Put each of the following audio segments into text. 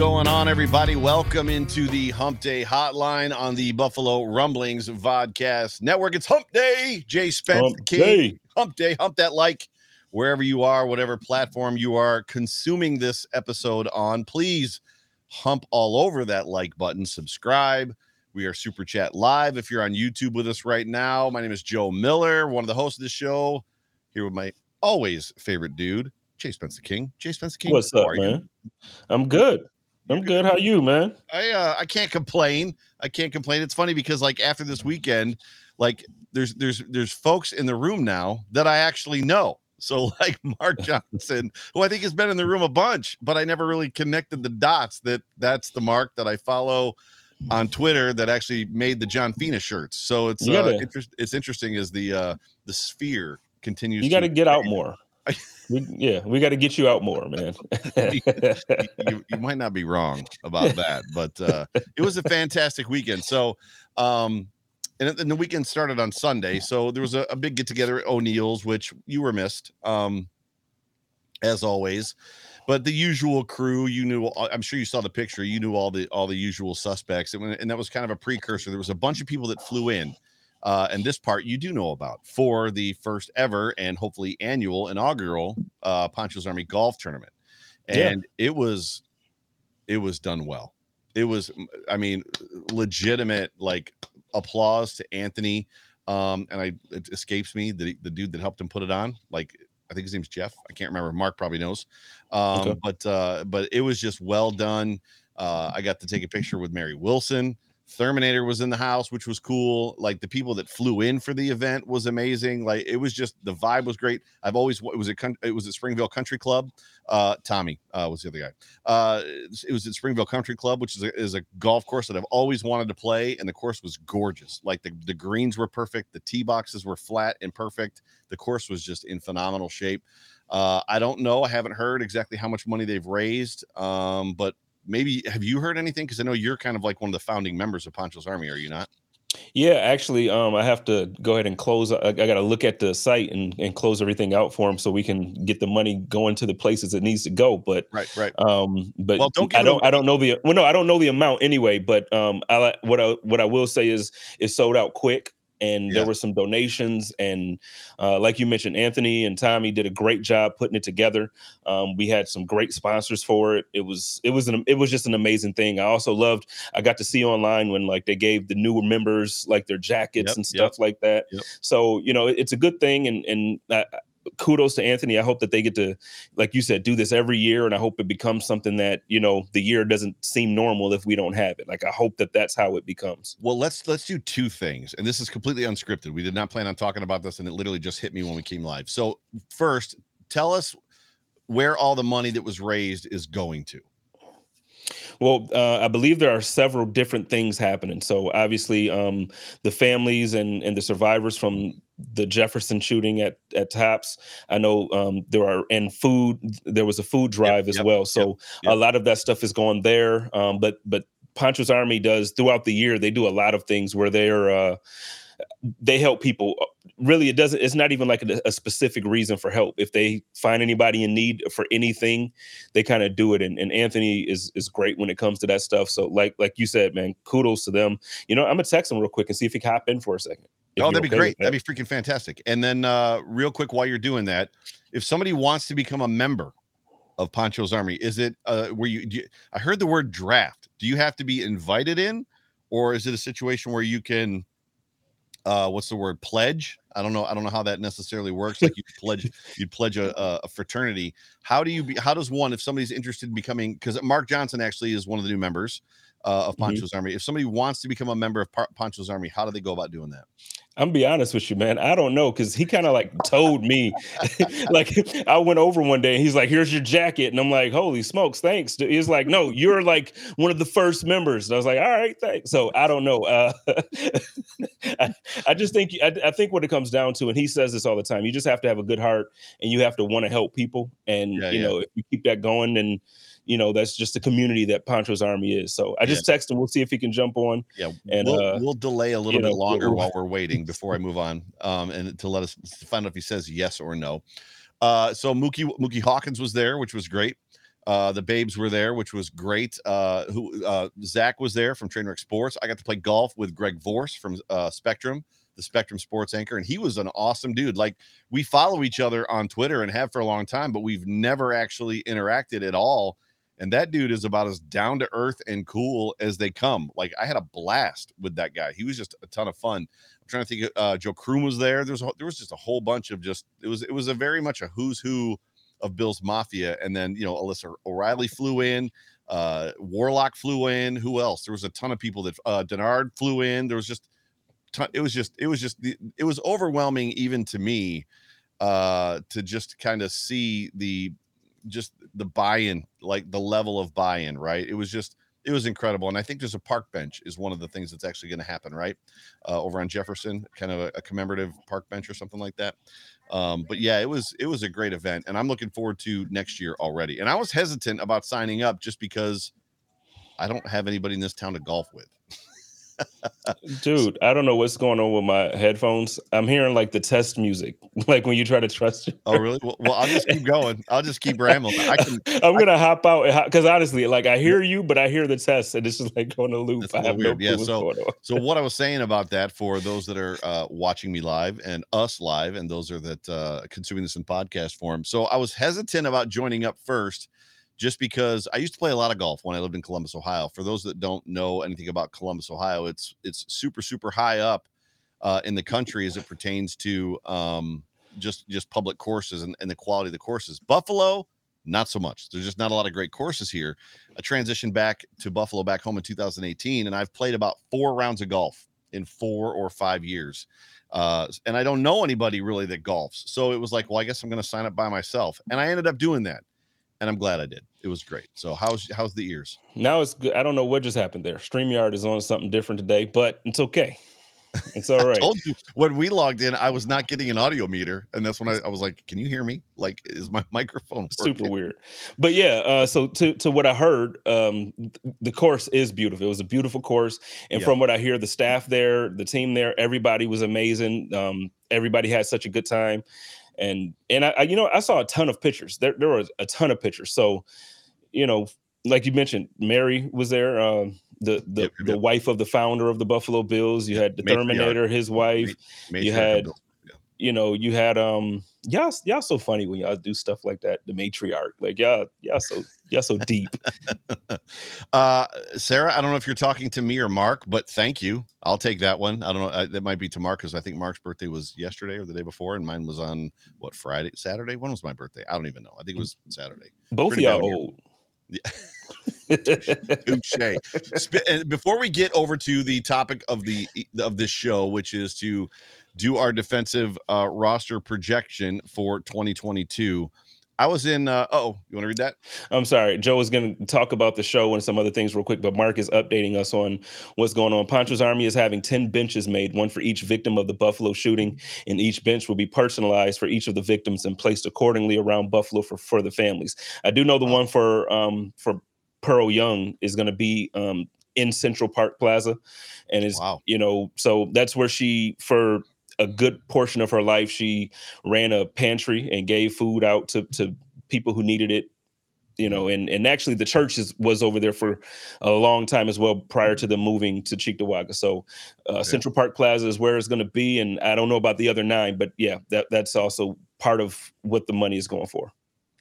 going on, everybody? Welcome into the Hump Day Hotline on the Buffalo Rumblings Vodcast Network. It's Hump Day. Jay Spence, Hump King. Day. Hump Day. Hump that like wherever you are, whatever platform you are consuming this episode on. Please hump all over that like button. Subscribe. We are Super Chat Live. If you're on YouTube with us right now, my name is Joe Miller, one of the hosts of the show, here with my always favorite dude, Jay Spence the King. Jay Spence the King. What's up, man? I'm good. I'm good. How are you, man? I can't complain. It's funny because like after this weekend, like there's folks in the room now that I actually know. So like Mark Johnson, who I think has been in the room a bunch, but I never really connected the dots that that's the Mark that I follow on Twitter that actually made the John Fina shirts. So it's it's interesting as the sphere continues. You got to get out more. We got to get you out more, man. you might not be wrong about that, but it was a fantastic weekend. So, and the weekend started on Sunday. So there was a big get together at O'Neill's, which you were missed, as always. But the usual crew, you knew. I'm sure you saw the picture. You knew all the usual suspects, and that was kind of a precursor. There was a bunch of people that flew in. And this part you do know about for the first ever and hopefully annual inaugural Pancho's Army golf tournament. And it was done well. It was, I mean, legitimate, like, applause to Anthony. It escapes me, the dude that helped him put it on. Like, I think his name's Jeff. I can't remember. Mark probably knows. Okay. But it was just well done. I got to take a picture with Mary Wilson. Terminator was in the house, which was cool. Like the people that flew in for the event was amazing. Like it was just, the vibe was great. It was at Springville Country Club. Tommy was the other guy. It was at Springville Country Club, which is a golf course that I've always wanted to play. And the course was gorgeous. Like the greens were perfect. The tee boxes were flat and perfect. The course was just in phenomenal shape. I don't know. I haven't heard exactly how much money they've raised. But maybe, have you heard anything? Because I know you're kind of like one of the founding members of Pancho's Army, are you not? Yeah, actually, I have to go ahead and close. I got to look at the site and close everything out for him so we can get the money going to the places it needs to go. But right. But well, I don't know the amount anyway. But what I will say is it sold out quick. And there were some donations. And like you mentioned, Anthony and Tommy did a great job putting it together. We had some great sponsors for it. It was just an amazing thing. I also loved, I got to see online when like they gave the newer members like their jackets and stuff like that. Yep. So, you know, it's a good thing. And kudos to Anthony. I hope that they get to, like you said, do this every year. And I hope it becomes something that, you know, the year doesn't seem normal if we don't have it. Like, I hope that that's how it becomes. Well, let's do two things. And this is completely unscripted. We did not plan on talking about this. And it literally just hit me when we came live. So first, tell us where all the money that was raised is going to. Well, I believe there are several different things happening. So obviously the families and the survivors from the Jefferson shooting at Tops. I know there was a food drive as well. So a lot of that stuff is going there. But Pancho's Army does throughout the year. They do a lot of things where they help people. Really, it's not even like a specific reason for help. If they find anybody in need for anything, they kind of do it. And Anthony is great when it comes to that stuff. So like you said, man, kudos to them. You know, I'm going to text him real quick and see if he can hop in for a second. Oh, that'd be great. That'd be freaking fantastic. And then real quick, while you're doing that, if somebody wants to become a member of Pancho's Army, is it I heard the word draft. Do you have to be invited in, or is it a situation where you can pledge? I don't know how that necessarily works. Like you'd pledge a fraternity. How does one, if somebody's interested in becoming, because Mark Johnson actually is one of the new members of Pancho's Army. If somebody wants to become a member of Pancho's Army, how do they go about doing that? I'm gonna be honest with you, man. I don't know, because he kind of like told me, like I went over one day and he's like, "Here's your jacket," and I'm like, "Holy smokes, thanks!" He's like, "No, you're like one of the first members." And I was like, "All right, thanks." So I don't know. I just think I think what it comes down to, and he says this all the time, you just have to have a good heart and you have to want to help people, and know, if you keep that going, and you know, that's just the community that Pancho's Army is. So I just text him. We'll see if he can jump on. Yeah, and we'll delay a little bit longer while we're waiting before I move on, and to let us find out if he says yes or no. So Mookie Hawkins was there, which was great. The Babes were there, which was great. Zach was there from Trainwreck Sports. I got to play golf with Greg Vorse from Spectrum, the Spectrum sports anchor, and he was an awesome dude. Like, we follow each other on Twitter and have for a long time, but we've never actually interacted at all. And that dude is about as down to earth and cool as they come. Like, I had a blast with that guy. He was just a ton of fun. I'm trying to think. Joe Kroom was there. There was just a whole bunch of just. It was a very much a who's who of Bill's Mafia. And then, you know, Alyssa O'Reilly flew in. Warlock flew in. Who else? There was a ton of people that Denard flew in. There was just. It was overwhelming even to me to just kind of see the buy-in, like the level of buy-in, right? It was incredible. And I think there's a park bench is one of the things that's actually going to happen, right? Over on Jefferson, kind of a commemorative park bench or something like that. But yeah, it was a great event, and I'm looking forward to next year already. And I was hesitant about signing up just because I don't have anybody in this town to golf with. Dude, I don't know what's going on with my headphones. I'm hearing like the test music, like when you try to trust it. Oh, really? Well, I'll just keep going. I'll just keep rambling. I'm going to hop out because honestly, like I hear you, but I hear the test and it's just like going to loop. That's weird. No, yeah. So what I was saying about that for those that are watching me live and us live and those are that consuming this in podcast form. So I was hesitant about joining up first. Just because I used to play a lot of golf when I lived in Columbus, Ohio. For those that don't know anything about Columbus, Ohio, it's super, super high up in the country as it pertains to just public courses and the quality of the courses. Buffalo, not so much. There's just not a lot of great courses here. I transitioned back to Buffalo back home in 2018, and I've played about 4 rounds of golf in 4 or 5 years. And I don't know anybody really that golfs. So it was like, well, I guess I'm going to sign up by myself. And I ended up doing that. And I'm glad I did. It was great. So how's the ears? Now it's good. I don't know what just happened there. StreamYard is on something different today, but it's okay. It's all right. I told you, when we logged in, I was not getting an audio meter. And that's when I was like, can you hear me? Like, is my microphone working? Super weird. But yeah, so to what I heard, the course is beautiful. It was a beautiful course. And From what I hear, the staff there, the team there, everybody was amazing. Everybody had such a good time. And I, you know, I saw a ton of pictures. There was a ton of pictures. So, you know, like you mentioned, Mary was there, the wife of the founder of the Buffalo Bills. You had the Terminator, his wife. You had, you know, you had y'all so funny when y'all do stuff like that. The matriarch, like y'all so deep. Sarah, I don't know if you're talking to me or Mark, but thank you. I'll take that one. I don't know. That might be to Mark because I think Mark's birthday was yesterday or the day before, and mine was on Friday, Saturday. When was my birthday? I don't even know. I think it was Saturday. Both of y'all old. Yeah. And before we get over to the topic of this show, which is to do our defensive roster projection for 2022, I was in you want to read that? I'm sorry, Joe is going to talk about the show and some other things real quick, but Mark is updating us on what's going on. Pancho's Army is having 10 benches made, one for each victim of the Buffalo shooting, and each bench will be personalized for each of the victims and placed accordingly around Buffalo for the families. I do know the one for Pearl Young is going to be in Central Park Plaza, and it's you know, so that's where she, for a good portion of her life, she ran a pantry and gave food out to people who needed it, you know, and actually the church was over there for a long time as well prior to them moving to Cheektowaga. So Central Park Plaza is where it's going to be, and I don't know about the other 9, but yeah, that's also part of what the money is going for.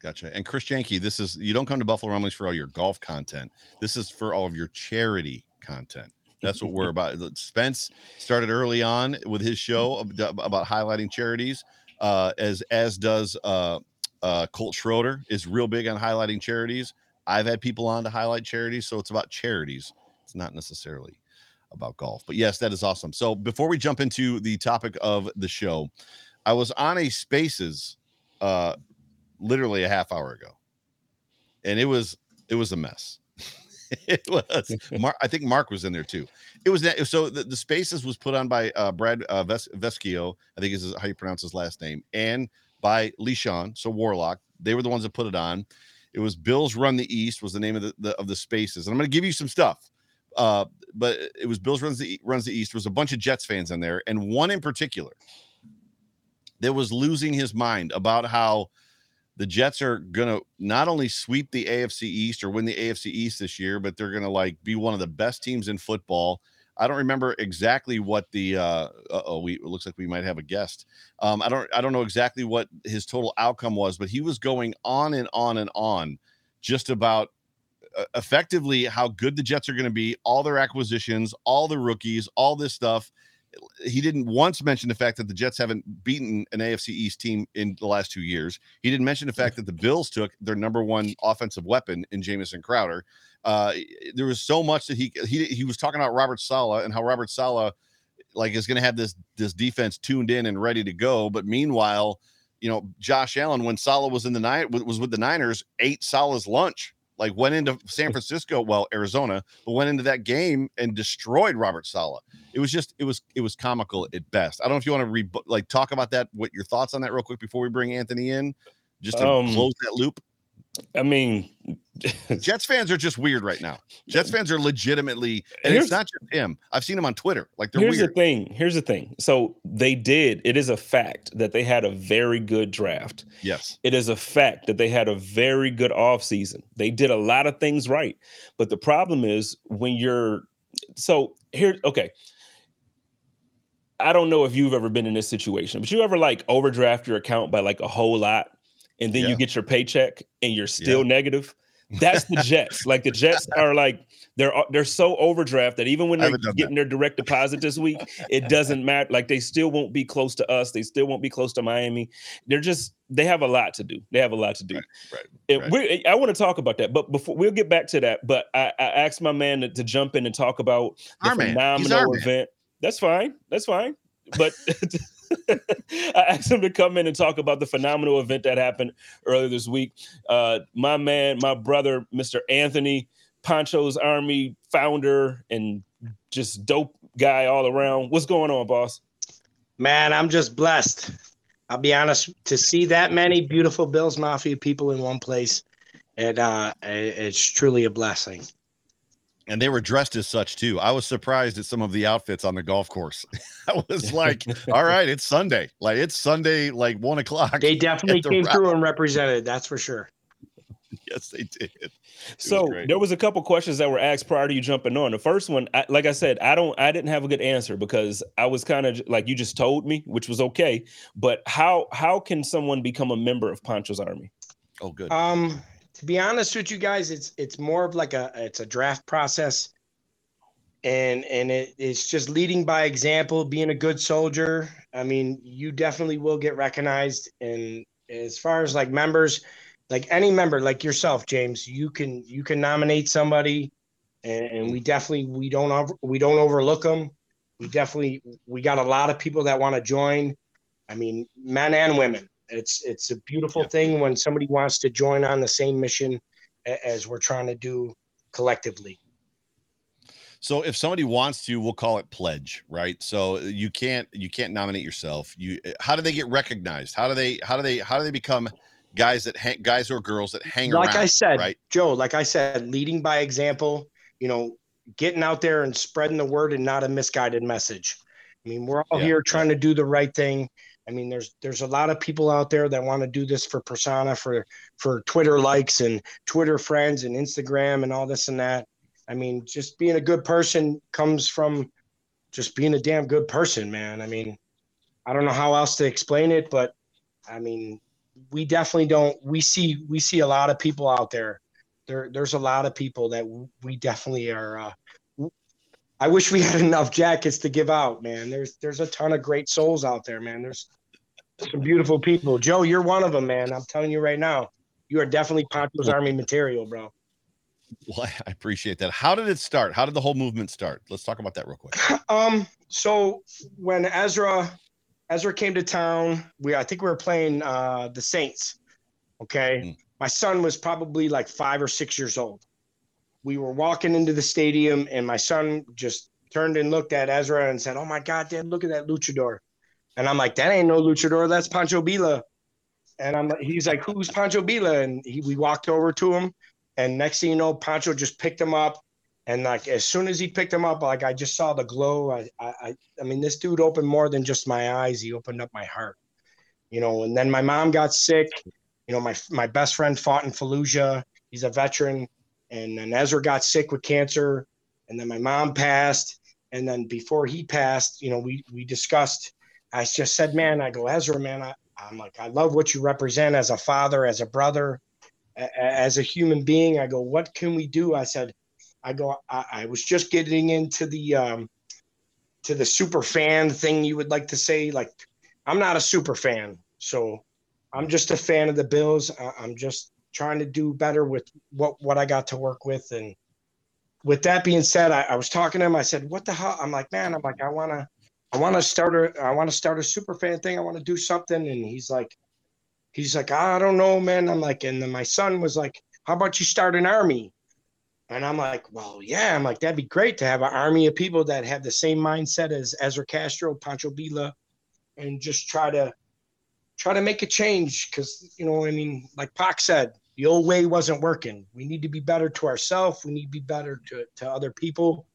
Gotcha. And Chris Yankee, this is, you don't come to Buffalo Rumblings for all your golf content. This is for all of your charity content. That's what we're about. Spence started early on with his show about highlighting charities, as does Colt Schroeder is real big on highlighting charities. I've had people on to highlight charities, so it's about charities. It's not necessarily about golf. But yes, that is awesome. So before we jump into the topic of the show, I was on a Spaces literally a half hour ago, and it was a mess. It was. I think Mark was in there too. It was that. So the Spaces was put on by Brad Vescio, I think is how you pronounce his last name, and by LeSean, so Warlock. They were the ones that put it on. It was Bills Run the East was the name of the Spaces, and I'm going to give you some stuff. But it was Bills runs the East. There was a bunch of Jets fans in there, and one in particular that was losing his mind about how the Jets are going to not only sweep the AFC East or win the AFC East this year, but they're going to like be one of the best teams in football. I don't remember exactly what the it looks like we might have a guest. I don't know exactly what his total outcome was, but he was going on and on and on just about effectively how good the Jets are going to be, all their acquisitions, all the rookies, all this stuff. He didn't once mention the fact that the Jets haven't beaten an AFC East team in the last 2 years. He didn't mention the fact that the Bills took their number one offensive weapon in Jamison Crowder. There was so much that he was talking about Robert Saleh and how Robert Saleh like is going to have this defense tuned in and ready to go. But meanwhile, you know, Josh Allen, when Saleh was in the was with the Niners, ate Saleh's lunch, like went into San Francisco, well, Arizona, but went into that game and destroyed Robert Saleh. It was just, it was comical at best. I don't know if you want to talk about that, what your thoughts on that real quick before we bring Anthony in, just to close that loop. I mean, Jets fans are just weird right now. Jets fans are legitimately, and it's not just him. I've seen him on Twitter. Like they're weird. Here's the thing. So they did. It is a fact that they had a very good draft. Yes. It is a fact that they had a very good offseason. They did a lot of things right. But the problem is when you're I don't know if you've ever been in this situation, but you ever like overdraft your account by like a whole lot, and then you get your paycheck and you're still negative. That's the Jets. Like the Jets are like, they're so overdraft that even when they're getting their direct deposit this week, it doesn't matter. Like they still won't be close to us. They still won't be close to Miami. They have a lot to do. Right. I want to talk about that, but before we'll get back to that, but I asked my man to jump in and talk about the phenomenal event. Man. That's fine. But I asked him to come in and talk about the phenomenal event that happened earlier this week. My man, my brother, Mr. Anthony, Pancho's Army founder and just dope guy all around. What's going on, boss? Man, I'm just blessed. I'll be honest, to see that many beautiful Bills Mafia people in one place, it's truly a blessing. And they were dressed as such, too. I was surprised at some of the outfits on the golf course. I was like, all right, it's Sunday. Like, it's Sunday, like, 1 o'clock. They definitely came through and represented, that's for sure. Yes, they did. So there was a couple questions that were asked prior to you jumping on. The first one, like I said, I didn't have a good answer because I was kind of like you just told me, which was okay. But how can someone become a member of Pancho's Army? Oh, good. To be honest with you guys, it's more of like it's a draft process, and it's just leading by example, being a good soldier. I mean, you definitely will get recognized. And as far as like members, like any member, like yourself, James, you can nominate somebody, and we don't overlook them. We got a lot of people that want to join. I mean, men and women. It's a beautiful thing when somebody wants to join on the same mission as we're trying to do collectively. So if somebody wants to, we'll call it pledge, right? So you can't nominate yourself. How do they get recognized? How do they become guys that guys or girls that hang around? Like I said, right? Joe, like I said, leading by example, you know, getting out there and spreading the word and not a misguided message. I mean, we're all here trying to do the right thing. I mean, there's a lot of people out there that want to do this for persona, for Twitter likes and Twitter friends and Instagram and all this and that. I mean, just being a good person comes from just being a damn good person, man. I mean, I don't know how else to explain it, but I mean, we definitely don't. We see a lot of people out there. There's a lot of people that we definitely are. I wish we had enough jackets to give out, man. There's a ton of great souls out there, man. There's some beautiful people. Joe, you're one of them, man. I'm telling you right now, you are definitely Pancho's Army material, bro. Well, I appreciate that. How did it start? How did the whole movement start? Let's talk about that real quick. So when Ezra came to town, I think we were playing the Saints. Okay. My son was probably like 5 or 6 years old. We were walking into the stadium and my son just turned and looked at Ezra and said, "Oh my God, Dad, look at that luchador." And I'm like, "That ain't no luchador. That's Pancho Villa." And he's like, "Who's Pancho Villa?" And we walked over to him. And next thing you know, Pancho just picked him up. And like, as soon as he picked him up, like I just saw the glow. I mean, this dude opened more than just my eyes. He opened up my heart, you know, and then my mom got sick. You know, my best friend fought in Fallujah. He's a veteran. And then Ezra got sick with cancer. And then my mom passed. And then before he passed, you know, we discussed. I just said, man, I go, Ezra, man, I'm like, I love what you represent as a father, as a brother, as a human being. I go, what can we do? I said, I was just getting into the super fan thing you would like to say. Like, I'm not a super fan. So I'm just a fan of the Bills. I'm just trying to do better with what I got to work with. And with that being said, I was talking to him. I said, what the hell? I'm like, man, I'm like, I want to start a super fan thing. I want to do something. And he's like, I don't know, man. I'm like, and then my son was like, how about you start an army? And I'm like, well, yeah. I'm like, that'd be great to have an army of people that have the same mindset as Ezra Castro, Pancho Villa, and just try to make a change. Cause you know, I mean, like Pac said, the old way wasn't working. We need to be better to ourselves. We need to be better to other people.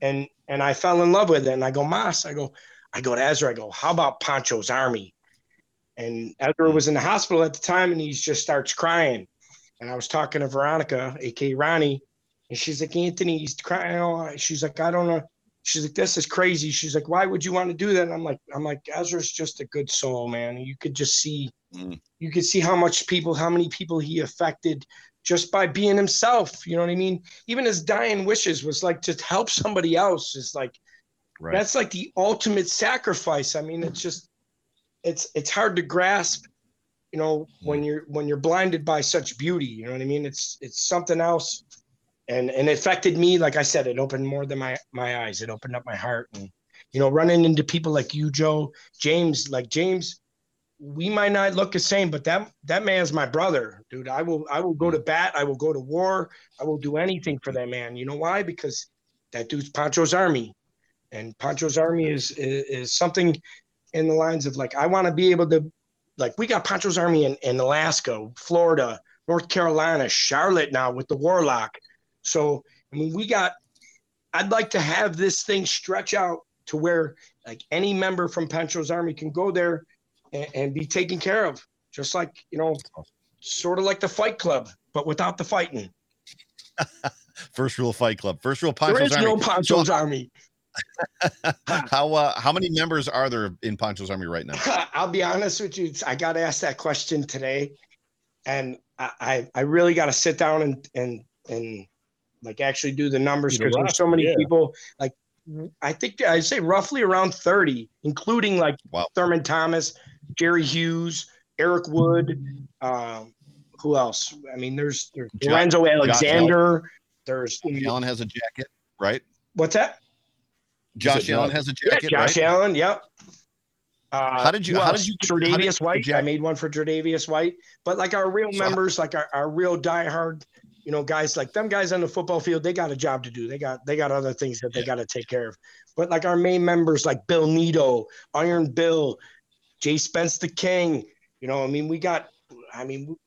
And I fell in love with it. And I go, Mas, I go to Ezra. I go, how about Pancho's Army? And Ezra was in the hospital at the time, and he just starts crying. And I was talking to Veronica, a.k.a. Ronnie, and she's like, Anthony, he's crying. She's like, I don't know. She's like, this is crazy. She's like, why would you want to do that? And I'm like, Ezra's just a good soul, man. And you could just see, you could see how many people he affected just by being himself. You know what I mean? Even his dying wishes was like to help somebody else. It's like, right. That's like the ultimate sacrifice. I mean, it's just, it's hard to grasp, you know, when you're blinded by such beauty, you know what I mean? It's something else. And it affected me. Like I said, it opened more than my eyes. It opened up my heart. And, you know, running into people like you, Joe, James, we might not look the same, but that man's my brother, dude. I will go to bat. I will go to war. I will do anything for that man. You know why? Because that dude's Pancho's Army. And Pancho's Army is something in the lines of, like, I want to be able to, like, we got Pancho's Army in Alaska, Florida, North Carolina, Charlotte now with the Warlock. So, I mean, I'd like to have this thing stretch out to where, like, any member from Pancho's Army can go there and be taken care of, just like, you know, sort of like the Fight Club, but without the fighting. First rule of Fight Club. First rule of Pancho's Army. There is no Pancho's Army. How many members are there in Pancho's Army right now? I'll be honest with you. I got asked that question today, and I really got to sit down and like actually do the numbers, because there's so many people. Like, I think I'd say roughly around 30, including like Thurman Thomas, Jerry Hughes, Eric Wood. Who else? I mean, there's Lorenzo Alexander. Josh Allen has a jacket, right? What's that? Josh Allen has a jacket. Yeah, Josh Allen, yep. How did you Tre'Davious White? I made one for Tre'Davious White. But like our real members, like our real diehard, you know, guys, like them guys on the football field, they got a job to do. They got other things that they got to take care of. But like our main members, like Bill Nito, Iron Bill, Jay Spence the King. You know, I mean, we got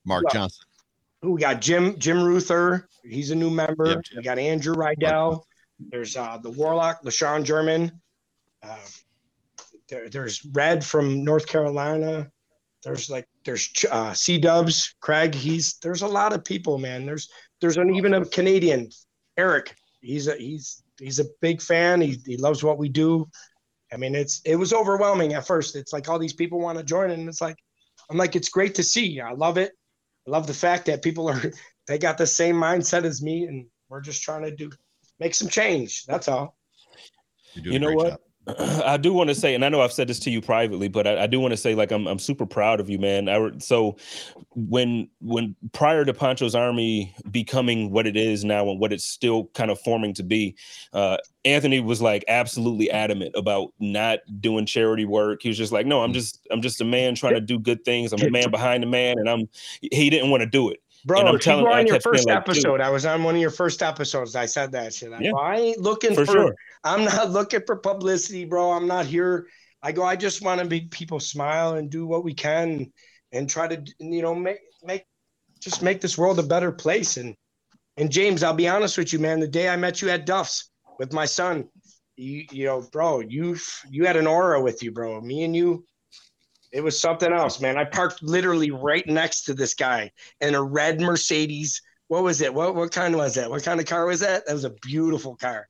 Mark Johnson. We got Jim Ruther. He's a new member. Yep. We got Andrew Rydell. There's the Warlock, LaShawn German. There's Red from North Carolina. There's C Dubs, Craig. There's a lot of people, man. There's even a Canadian, Eric. He's a big fan. He loves what we do. I mean, it was overwhelming at first. It's like all these people want to join, and it's like, I'm like, it's great to see. I love it. I love the fact that they got the same mindset as me, and we're just trying to make some change. That's all. You know what? I do want to say, and I know I've said this to you privately, but I do want to say, like, I'm super proud of you, man. So when prior to Pancho's Army becoming what it is now and what it's still kind of forming to be, Anthony was like absolutely adamant about not doing charity work. He was just like, no, I'm just a man trying to do good things. I'm a man behind the man, and he didn't want to do it. Bro, I was on one of your first episodes. I said that shit. Yeah, I ain't looking for I'm not looking for publicity, bro. I'm not here. I go, I just want to make people smile and do what we can and try to, you know, make this world a better place. And James, I'll be honest with you, man. The day I met you at Duff's with my son, you know, bro, you had an aura with you, bro. Me and you, It was something else, man. I parked literally right next to this guy in a red Mercedes. What was it? What kind was that? What kind of car was that? That was a beautiful car.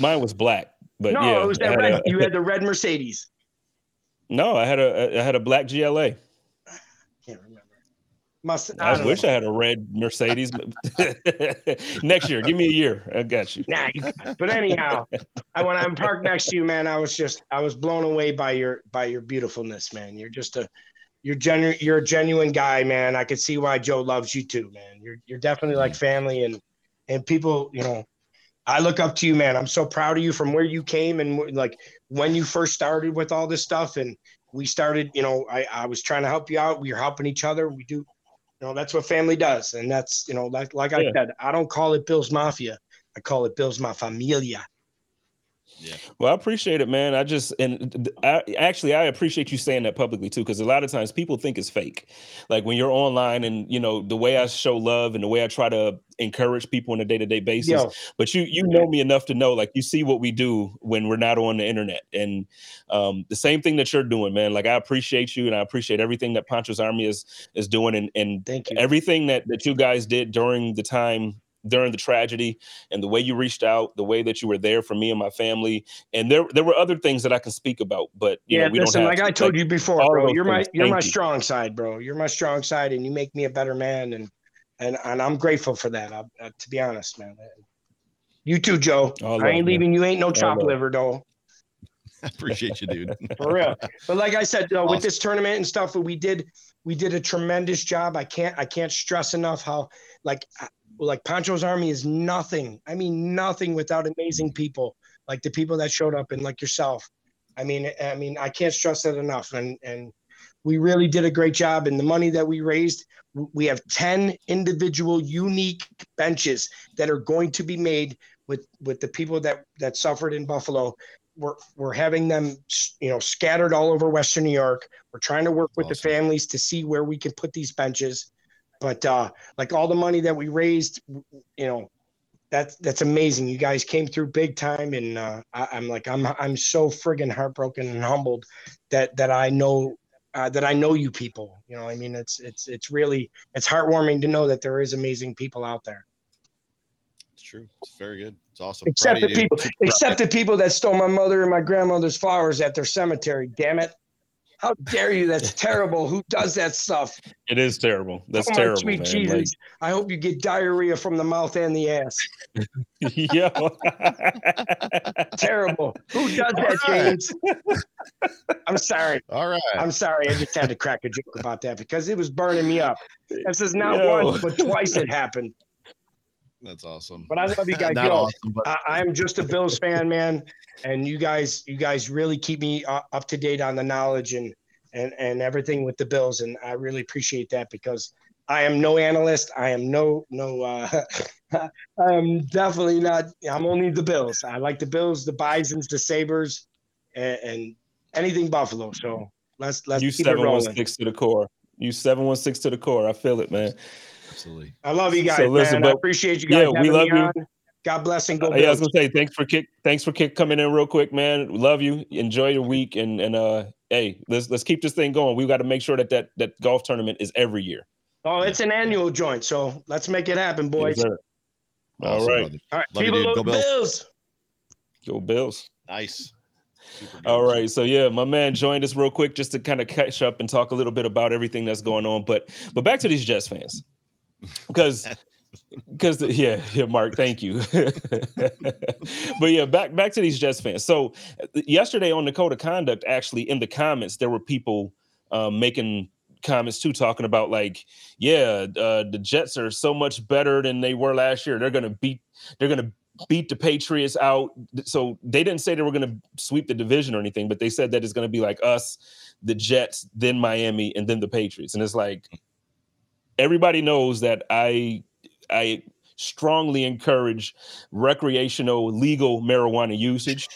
Mine was black, but no, yeah, it was that red. You had the red Mercedes. No, I had a black GLA. I can't remember. I wish I had a red Mercedes. Next year, give me a year. I got you. Nah, but anyhow, when I'm parked next to you, man, I was blown away by your beautifulness, man. You're just you're a genuine guy, man. I could see why Joe loves you too, man. You're definitely like family, and people, you know. I look up to you, man. I'm so proud of you from where you came and like when you first started with all this stuff. And we started, you know, I was trying to help you out. We were helping each other. We do, you know, that's what family does. And that's, you know, like I said, I don't call it Bill's Mafia. I call it Bill's Ma Familia. Yeah. Well, I appreciate it, man. I appreciate you saying that publicly too, because a lot of times people think it's fake. Like when you're online, and you know the way I show love and the way I try to encourage people on a day-to-day basis. Yo. But you know me enough to know, like, you see what we do when we're not on the internet, and the same thing that you're doing, man. Like I appreciate you, and I appreciate everything that Pancho's Army is doing, and thank you. Everything that you guys did during the time. During the tragedy, and the way you reached out, the way that you were there for me and my family, and there were other things that I can speak about, but I told you before, bro, you're my strong side, bro. You're my strong side, and you make me a better man, and I'm grateful for that. I to be honest, man. You too, Joe. I ain't leaving. You ain't no chop liver, though. I appreciate you, dude. For real. But like I said, though, with this tournament and stuff, we did a tremendous job. I can't stress enough how like Pancho's Army is nothing. I mean, nothing without amazing people, like the people that showed up and like yourself. I mean, I can't stress that enough. And we really did a great job. And the money that we raised, we have 10 individual unique benches that are going to be made with the people that suffered in Buffalo. We're having them, you know, scattered all over Western New York. We're trying to work with the families to see where we can put these benches. But like all the money that we raised, you know, that's amazing. You guys came through big time, and I'm so friggin' heartbroken and humbled that I know you people. You know, I mean, it's really, it's heartwarming to know that there is amazing people out there. It's true. It's very good. It's awesome. Except the people that stole my mother and my grandmother's flowers at their cemetery. Damn it. How dare you? That's terrible. Who does that stuff? It is terrible. That's terrible. Sweet Jesus. Like, I hope you get diarrhea from the mouth and the ass. Yo. Terrible. Who does that, James? I'm sorry. All right. I'm sorry. I just had to crack a joke about that because it was burning me up. This is not once, but twice it happened. That's awesome. But I love you guys. Awesome, but... I'm just a Bills fan, man. And you guys really keep me up to date on the knowledge and everything with the Bills. And I really appreciate that because I am no analyst. I am I'm definitely not. I'm only the Bills. I like the Bills, the Bisons, the Sabres, and anything Buffalo. So let's keep it rolling. You 716 to the core. You 716 to the core. I feel it, man. Absolutely. I love you guys, so listen, man. I appreciate you guys. Yeah, we love you. On. God bless and go. Yeah, I was gonna say thanks for coming in real quick, man. Love you. Enjoy your week, and hey, let's keep this thing going. We've got to make sure that golf tournament is every year. Oh, it's an annual joint, so let's make it happen, boys. Yes, all right, brother. All right, love people, you, go Bills. Go Bills. Nice. All right. So, yeah, my man joined us real quick just to kind of catch up and talk a little bit about everything that's going on. But back to these Jets fans. Because yeah, Mark, thank you. But yeah, back to these Jets fans. So yesterday on the Code of Conduct, actually in the comments, there were people making comments too, talking about like, the Jets are so much better than they were last year. They're gonna beat the Patriots out. So they didn't say they were gonna sweep the division or anything, but they said that it's gonna be like us, the Jets, then Miami, and then the Patriots. And it's like, everybody knows that I strongly encourage recreational legal marijuana usage.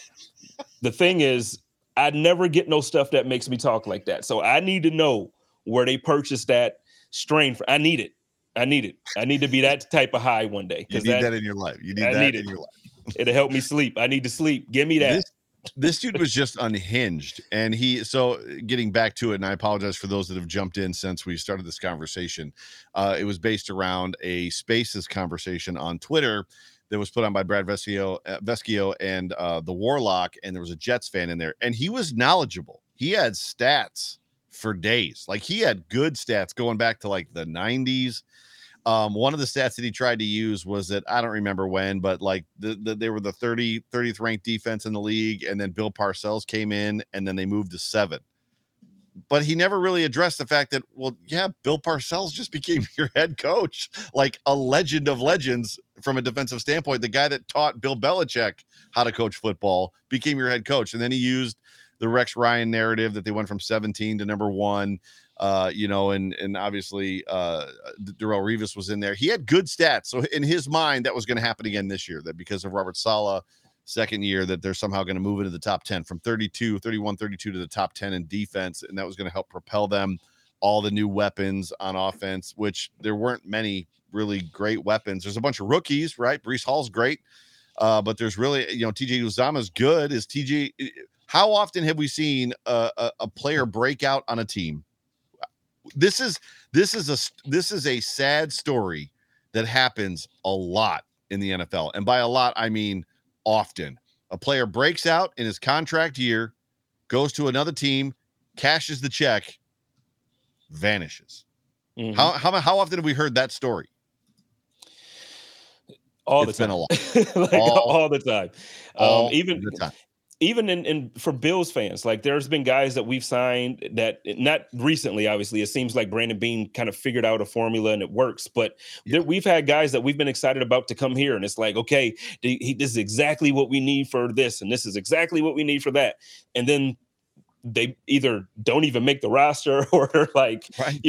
The thing is, I never get no stuff that makes me talk like that. So I need to know where they purchased that strain from. I need it. I need to be that type of high one day. You need that in your life. It'll help me sleep. I need to sleep. Give me that. This, This dude was just unhinged. And so getting back to it, and I apologize for those that have jumped in since we started this conversation. It was based around a Spaces conversation on Twitter that was put on by Brad Vescio and the Warlock. And there was a Jets fan in there, and he was knowledgeable. He had stats for days. Like, he had good stats going back to like the 90s. One of the stats that he tried to use was that, I don't remember when, but like they were the 30th ranked defense in the league. And then Bill Parcells came in, and then they moved to 7. But he never really addressed the fact that, well, yeah, Bill Parcells just became your head coach, like a legend of legends from a defensive standpoint. The guy that taught Bill Belichick how to coach football became your head coach. And then he used the Rex Ryan narrative that they went from 17 to number 1, and obviously Darrelle Revis was in there. He had good stats. So in his mind, that was going to happen again this year, that because of Robert Saleh, second year, that they're somehow going to move into the top 10 from 32 to the top 10 in defense. And that was going to help propel them. All the new weapons on offense, which there weren't many really great weapons. There's a bunch of rookies, right? Breece Hall's great. But there's really, TJ Uzama's good. How often have we seen a player break out on a team? This is a sad story that happens a lot in the NFL. And by a lot, I mean, often a player breaks out in his contract year, goes to another team, cashes the check, vanishes. Mm-hmm. How often have we heard that story? It's been a lot. Like all the time. Even in for Bills fans, like, there's been guys that we've signed that, not recently, obviously, it seems like Brandon Beane kind of figured out a formula and it works. But we've had guys that we've been excited about to come here, and it's like, okay, this is exactly what we need for this, and this is exactly what we need for that. And then they either don't even make the roster or buried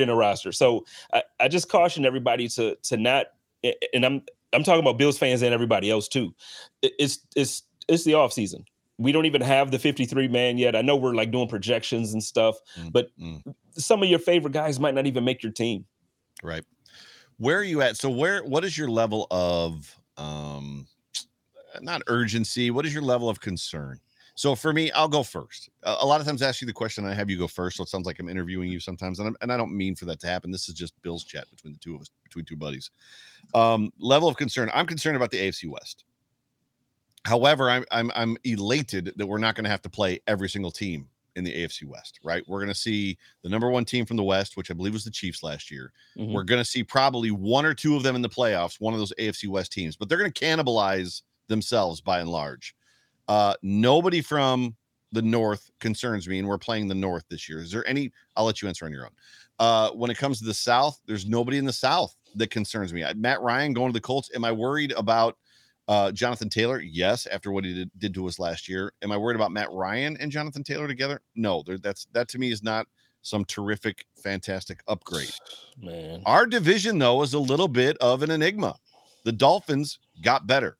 in a roster. So I just caution everybody to not, and I'm talking about Bills fans and everybody else too. It's the off season. We don't even have the 53 man yet. I know we're like doing projections and stuff, but some of your favorite guys might not even make your team. Right. Where are you at? So what is your level of, not urgency? What is your level of concern? So for me, I'll go first. A lot of times I ask you the question, and I have you go first. So it sounds like I'm interviewing you sometimes. And I don't mean for that to happen. This is just Bill's chat between the two of us, between two buddies. Level of concern. I'm concerned about the AFC West. However, I'm elated that we're not going to have to play every single team in the AFC West, right? We're going to see the number 1 team from the West, which I believe was the Chiefs last year. Mm-hmm. We're going to see probably one or two of them in the playoffs, one of those AFC West teams, but they're going to cannibalize themselves by and large. Nobody from the North concerns me, and we're playing the North this year. Is there any? I'll let you answer on your own. When it comes to the South, there's nobody in the South that concerns me. Matt Ryan going to the Colts. Am I worried about Jonathan Taylor? Yes, after what he did to us last year. Am I worried about Matt Ryan and Jonathan Taylor together? No, that to me is not some terrific, fantastic upgrade. Man, our division, though, is a little bit of an enigma. The Dolphins got better.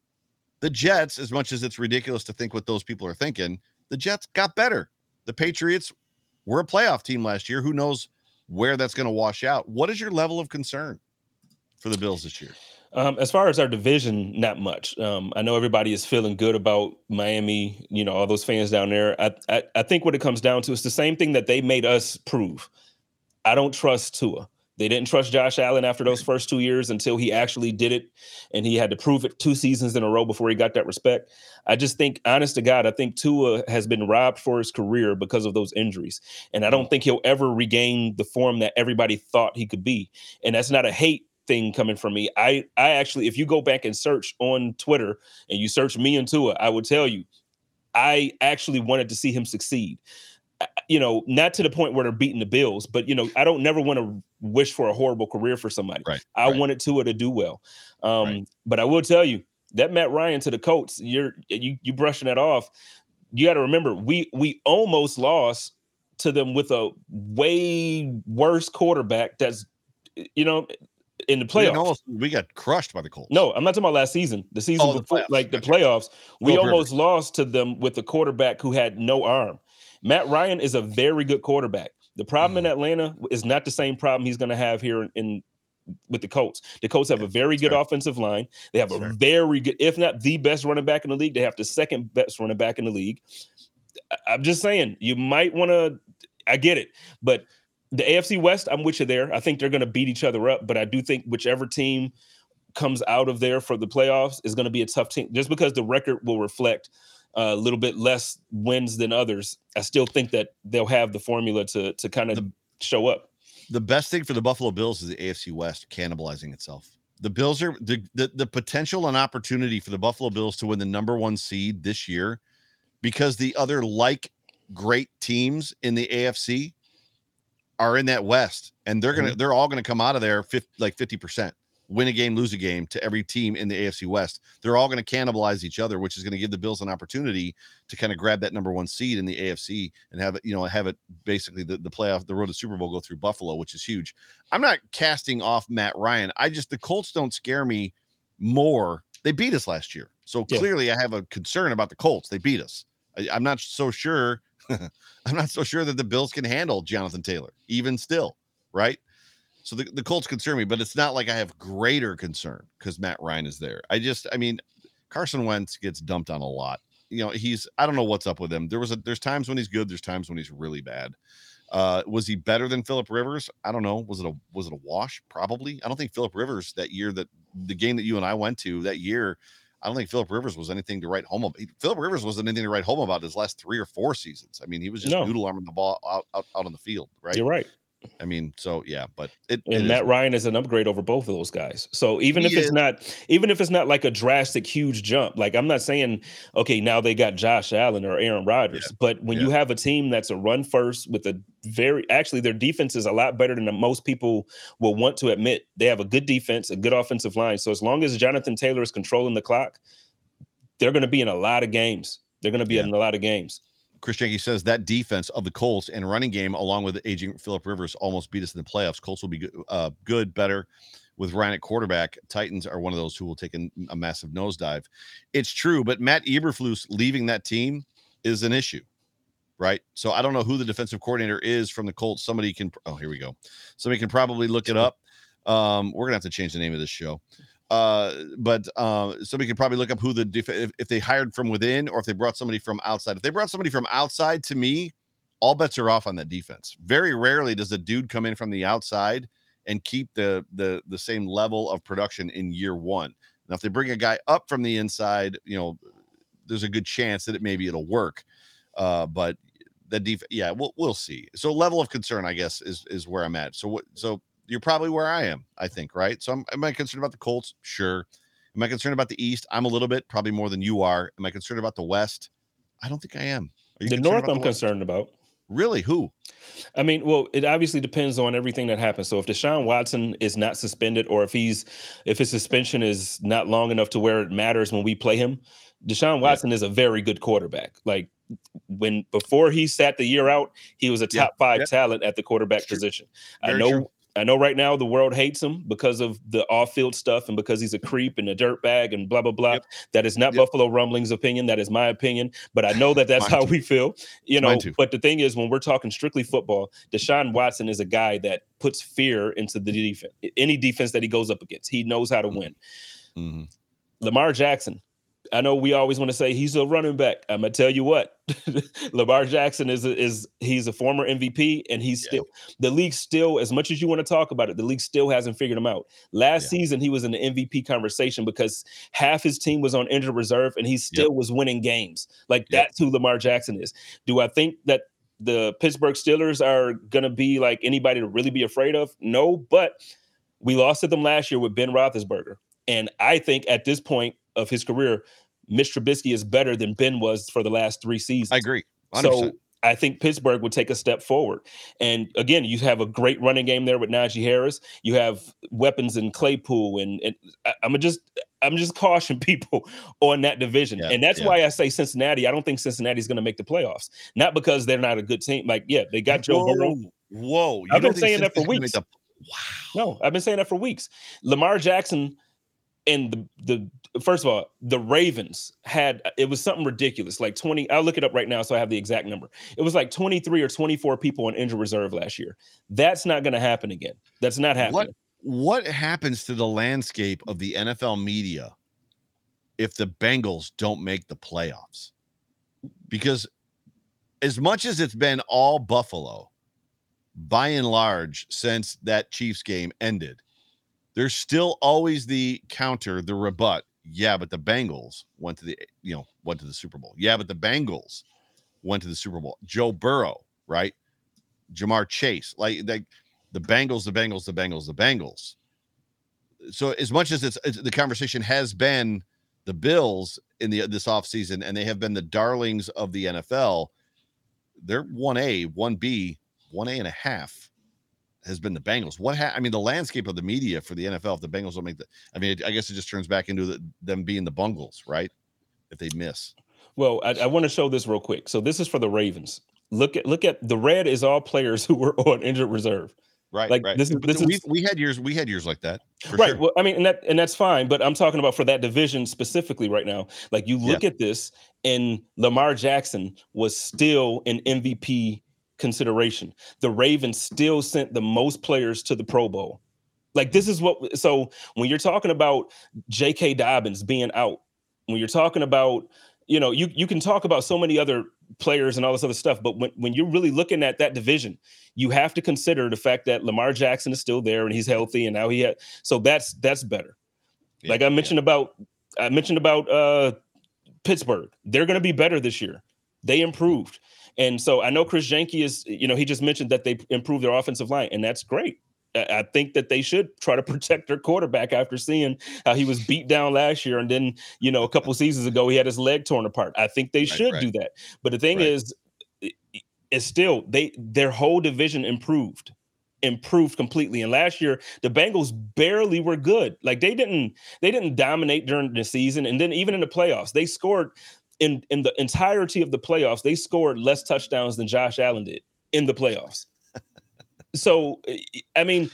The Jets, as much as it's ridiculous to think what those people are thinking, the Jets got better. The Patriots were a playoff team last year. Who knows where that's going to wash out? What is your level of concern for the Bills this year? As far as our division, not much. I know everybody is feeling good about Miami, all those fans down there. I think what it comes down to is the same thing that they made us prove. I don't trust Tua. They didn't trust Josh Allen after those first 2 years until he actually did it, and he had to prove it 2 seasons in a row before he got that respect. I just think, honest to God, I think Tua has been robbed for his career because of those injuries, and I don't think he'll ever regain the form that everybody thought he could be, and that's not a hate thing coming from me. I actually, if you go back and search on Twitter and you search me and Tua, I will tell you, I actually wanted to see him succeed. Not to the point where they're beating the Bills, but, I don't never want to wish for a horrible career for somebody. Right, I wanted Tua to do well. But I will tell you that Matt Ryan to the Colts, you brushing that off. You got to remember, we almost lost to them with a way worse quarterback that's, in the playoffs. We got crushed by the Colts. No, I'm not talking about last season. The season before, like the playoffs, we almost lost to them with a quarterback who had no arm. Matt Ryan is a very good quarterback. The problem in Atlanta is not the same problem he's going to have here in with the Colts. The Colts have a very good offensive line. They have a very good, if not the best running back in the league. They have the second best running back in the league. I'm just saying, you might want to, I get it, but the AFC West, I'm with you there. I think they're going to beat each other up, but I do think whichever team comes out of there for the playoffs is going to be a tough team. Just because the record will reflect a little bit less wins than others, I still think that they'll have the formula to kind of show up. The best thing for the Buffalo Bills is the AFC West cannibalizing itself. The Bills are the potential and opportunity for the Buffalo Bills to win the number one seed this year, because the other like great teams in the AFC are in that West, and they're all gonna come out of there 50%, win a game, lose a game to every team in the AFC West. They're all gonna cannibalize each other, which is gonna give the Bills an opportunity to kind of grab that number one seed in the AFC and have it, have it basically the playoff, the road to Super Bowl go through Buffalo, which is huge. I'm not casting off Matt Ryan. The Colts don't scare me more. They beat us last year, so clearly I have a concern about the Colts. They beat us. I'm not so sure. I'm not so sure that the Bills can handle Jonathan Taylor, even still, right? So the Colts concern me, but it's not like I have greater concern because Matt Ryan is there. Carson Wentz gets dumped on a lot. I don't know what's up with him. There's times when he's good. There's times when he's really bad. Was he better than Phillip Rivers? I don't know. Was it a wash? Probably. I don't think Phillip Rivers that year, that the game that you and I went to that year, I don't think Phillip Rivers was anything to write home about. Phillip Rivers wasn't anything to write home about his last 3 or 4 seasons. He was just noodle arming the ball out on the field, right? You're right. Matt Ryan is an upgrade over both of those guys. So even if it's not like a drastic, huge jump, like I'm not saying, okay, now they got Josh Allen or Aaron Rodgers, but when you have a team that's a run first with a their defense is a lot better than most people will want to admit. They have a good defense, a good offensive line. So as long as Jonathan Taylor is controlling the clock, they're going to be in a lot of games. Chris Jenke says that defense of the Colts and running game, along with aging Phillip Rivers, almost beat us in the playoffs. Colts will be good, better with Ryan at quarterback. Titans are one of those who will take a massive nosedive. It's true, but Matt Eberflus leaving that team is an issue, right? So I don't know who the defensive coordinator is from the Colts. Somebody can probably look it up. We're going to have to change the name of this show. Somebody could probably look up who if they hired from within or if they brought somebody from outside. If they brought somebody from outside, to me, all bets are off on that defense. Very rarely does a dude come in from the outside and keep the same level of production in year one. Now, if they bring a guy up from the inside, there's a good chance that it'll work. But the defense, we'll see. So level of concern, I guess, is where I'm at. You're probably where I am, I think, right? So am I concerned about the Colts? Sure. Am I concerned about the East? I'm a little bit, probably more than you are. Am I concerned about the West? I don't think I am. The North I'm concerned about. Really? Who? It obviously depends on everything that happens. So if Deshaun Watson is not suspended, or if his suspension is not long enough to where it matters when we play him, Deshaun Watson is a very good quarterback. Like before he sat the year out, he was a top five talent at the quarterback position. I know right now the world hates him because of the off-field stuff and because he's a creep and a dirtbag and blah, blah, blah. Yep. That is not Buffalo Rumbling's opinion. That is my opinion. But I know that's how we feel. But the thing is, when we're talking strictly football, Deshaun Watson is a guy that puts fear into the defense. Any defense that he goes up against, he knows how to win. Mm-hmm. Lamar Jackson. I know we always want to say he's a running back. I'm going to tell you what, Lamar Jackson he's a former MVP, and he's still, the league still, as much as you want to talk about it, the league still hasn't figured him out. Last season, he was in the MVP conversation because half his team was on injured reserve, and he still was winning games. Like that's who Lamar Jackson is. Do I think that the Pittsburgh Steelers are going to be like anybody to really be afraid of? No, but we lost to them last year with Ben Roethlisberger. And I think at this point of his career, Mitch Trubisky is better than Ben was for the last 3 seasons. I agree. 100%. So I think Pittsburgh would take a step forward. And again, you have a great running game there with Najee Harris. You have weapons in Claypool, and I'm just caution people on that division. And that's why I say Cincinnati. I don't think Cincinnati's going to make the playoffs. Not because they're not a good team. Like, they got Joe Burrow. Whoa. I've been saying that for weeks. I've been saying that for weeks. Lamar Jackson. And first of all, the Ravens it was something ridiculous, like 20. I'll look it up right now, so I have the exact number. It was like 23 or 24 people on injured reserve last year. That's not going to happen again. That's not happening. What? What happens to the landscape of the NFL media if the Bengals don't make the playoffs? Because as much as it's been all Buffalo, by and large, since that Chiefs game ended, there's still always the counter, the rebut. Yeah, but the Bengals went to the, you know, went to the Super Bowl. Yeah, but the Bengals went to the Super Bowl. Joe Burrow, right? Jamar Chase, like the Bengals, the Bengals, the Bengals, the Bengals. So as much as it's the conversation has been the Bills in this offseason, and they have been the darlings of the NFL, they're 1A, 1B, 1A and a half has been the Bengals. I mean, the landscape of the media for the NFL, if the Bengals don't make the, I mean, I guess it just turns back into them being the Bungles, right? If they miss. Well, I want to show this real quick. So this is for the Ravens. Look at the red is all players who were on injured reserve. Right. Like right. We had years like that. Right. Sure. Well, I mean, and that's fine, but I'm talking about for that division specifically right now. Like you look at this and Lamar Jackson was still an MVP consideration. The Ravens still sent the most players to the Pro Bowl. Like this is what, so when you're talking about J.K. Dobbins being out, when you're talking about, you know, you can talk about so many other players and all this other stuff, but when you're really looking at that division, you have to consider the fact that Lamar Jackson is still there and he's healthy, and now he had, so that's better. Yeah, like I mentioned about Pittsburgh. They're going to be better this year. They improved. And so I know Chris Janke is, you know, he just mentioned that they improved their offensive line, and that's great. I think that they should try to protect their quarterback after seeing how he was beat down last year. And then, you know, a couple seasons ago, he had his leg torn apart. I think they should do that. But the thing is, it's still their whole division improved completely. And last year, the Bengals barely were good. Like they didn't dominate during the season. And then even in the playoffs, they scored in the entirety of the playoffs. They scored less touchdowns than Josh Allen did in the playoffs. So, I mean,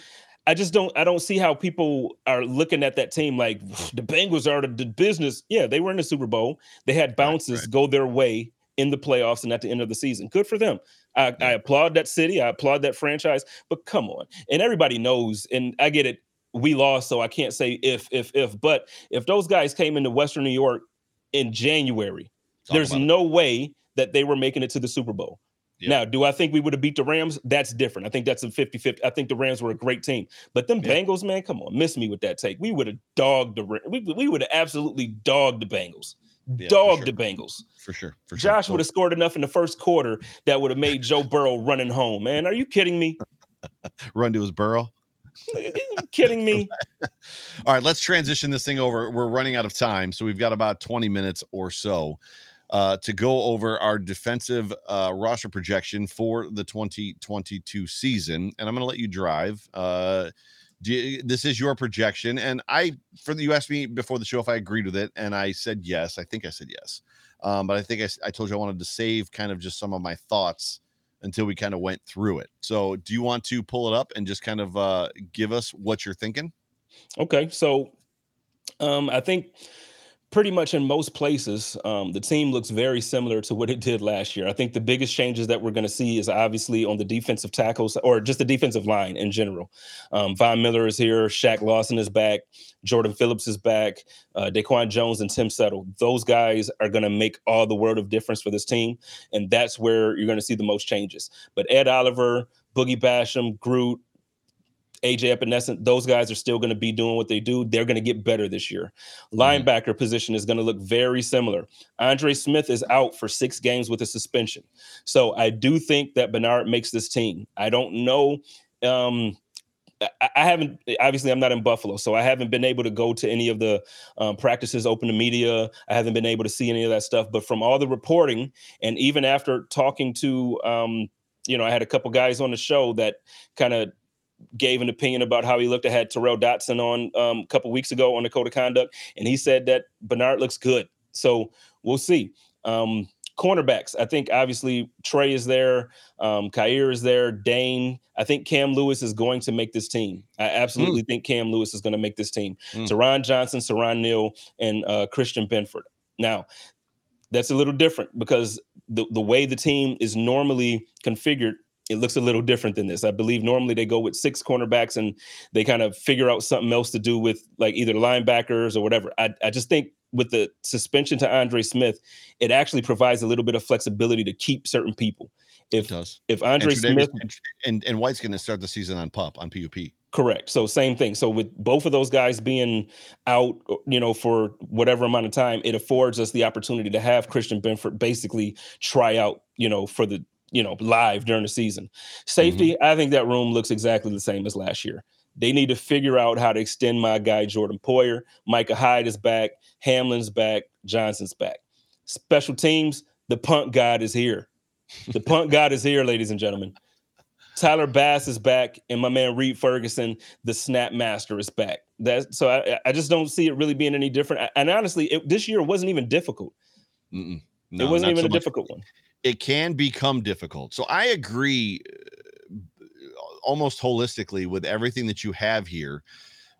I don't see how people are looking at that team like the Bengals are the business. Yeah, they were in the Super Bowl. They had bounces go their way in the playoffs and at the end of the season. Good for them. I applaud that city. I applaud that franchise. But come on. And everybody knows, and I get it, we lost, so I can't say if. But if those guys came into Western New York in January, there's no way that they were making it to the Super Bowl. Yep. Now, do I think we would have beat the Rams? That's different. I think that's a 50-50. I think the Rams were a great team. But them Bengals, man, come on, miss me with that take. We would have dogged the Rams. We would have absolutely dogged the Bengals. Yeah, dogged the Bengals. For sure. For sure. Josh would have scored enough in the first quarter that would have made Joe Burrow running home, man. Are you kidding me? Run to his Burrow? Are you kidding me? All right, let's transition this thing over. We're running out of time, so we've got about 20 minutes or so to go over our defensive roster projection for the 2022 season. And I'm going to let you drive. This is your projection. And you asked me before the show if I agreed with it. And I said, yes, I think I said yes. But I think I told you I wanted to save kind of just some of my thoughts until we kind of went through it. So do you want to pull it up and just kind of give us what you're thinking? Okay. So I think, pretty much in most places, the team looks very similar to what it did last year. I think the biggest changes that we're going to see is obviously on the defensive tackles or just the defensive line in general. Von Miller is here. Shaq Lawson is back. Jordan Phillips is back. Daquan Jones and Tim Settle. Those guys are going to make all the world of difference for this team. And that's where you're going to see the most changes. But Ed Oliver, Boogie Basham, Groot, AJ Epenesa, those guys are still going to be doing what they do. They're going to get better this year. Linebacker position is going to look very similar. Andre Smith is out for 6 games with a suspension. So I do think that Bernard makes this team. I don't know. I haven't, obviously I'm not in Buffalo, so I haven't been able to go to any of the practices open to media. I haven't been able to see any of that stuff, but from all the reporting and even after talking to, I had a couple guys on the show that kind of gave an opinion about how he looked. I had Terrell Dotson on a couple weeks ago on the Code of Conduct, and he said that Bernard looks good. So we'll see. Cornerbacks, I think obviously Trey is there. Khair is there. Dane. I think Cam Lewis is going to make this team. I absolutely think Cam Lewis is going to make this team. Teron Johnson, Saron Neal, and Christian Benford. Now, that's a little different because the way the team is normally configured, it looks a little different than this. I believe normally they go with six cornerbacks and they kind of figure out something else to do with like either linebackers or whatever. I just think with the suspension to Andre Smith, it actually provides a little bit of flexibility to keep certain people. If Andre Smith and White's going to start the season on PUP. Correct. So same thing. So with both of those guys being out, you know, for whatever amount of time, it affords us the opportunity to have Christian Benford basically try out, you know, for the, you know, live during the season. Safety, I think that room looks exactly the same as last year. They need to figure out how to extend my guy Jordan Poyer. Micah Hyde is back. Hamlin's back. Johnson's back. Special teams, the punt god is here. The punt god is here, ladies and gentlemen. Tyler Bass is back, and my man Reed Ferguson, the snap master, is back. So I just don't see it really being any different. And honestly, this year wasn't even difficult. No, it wasn't even so a difficult one. It can become difficult. So I agree almost holistically with everything that you have here.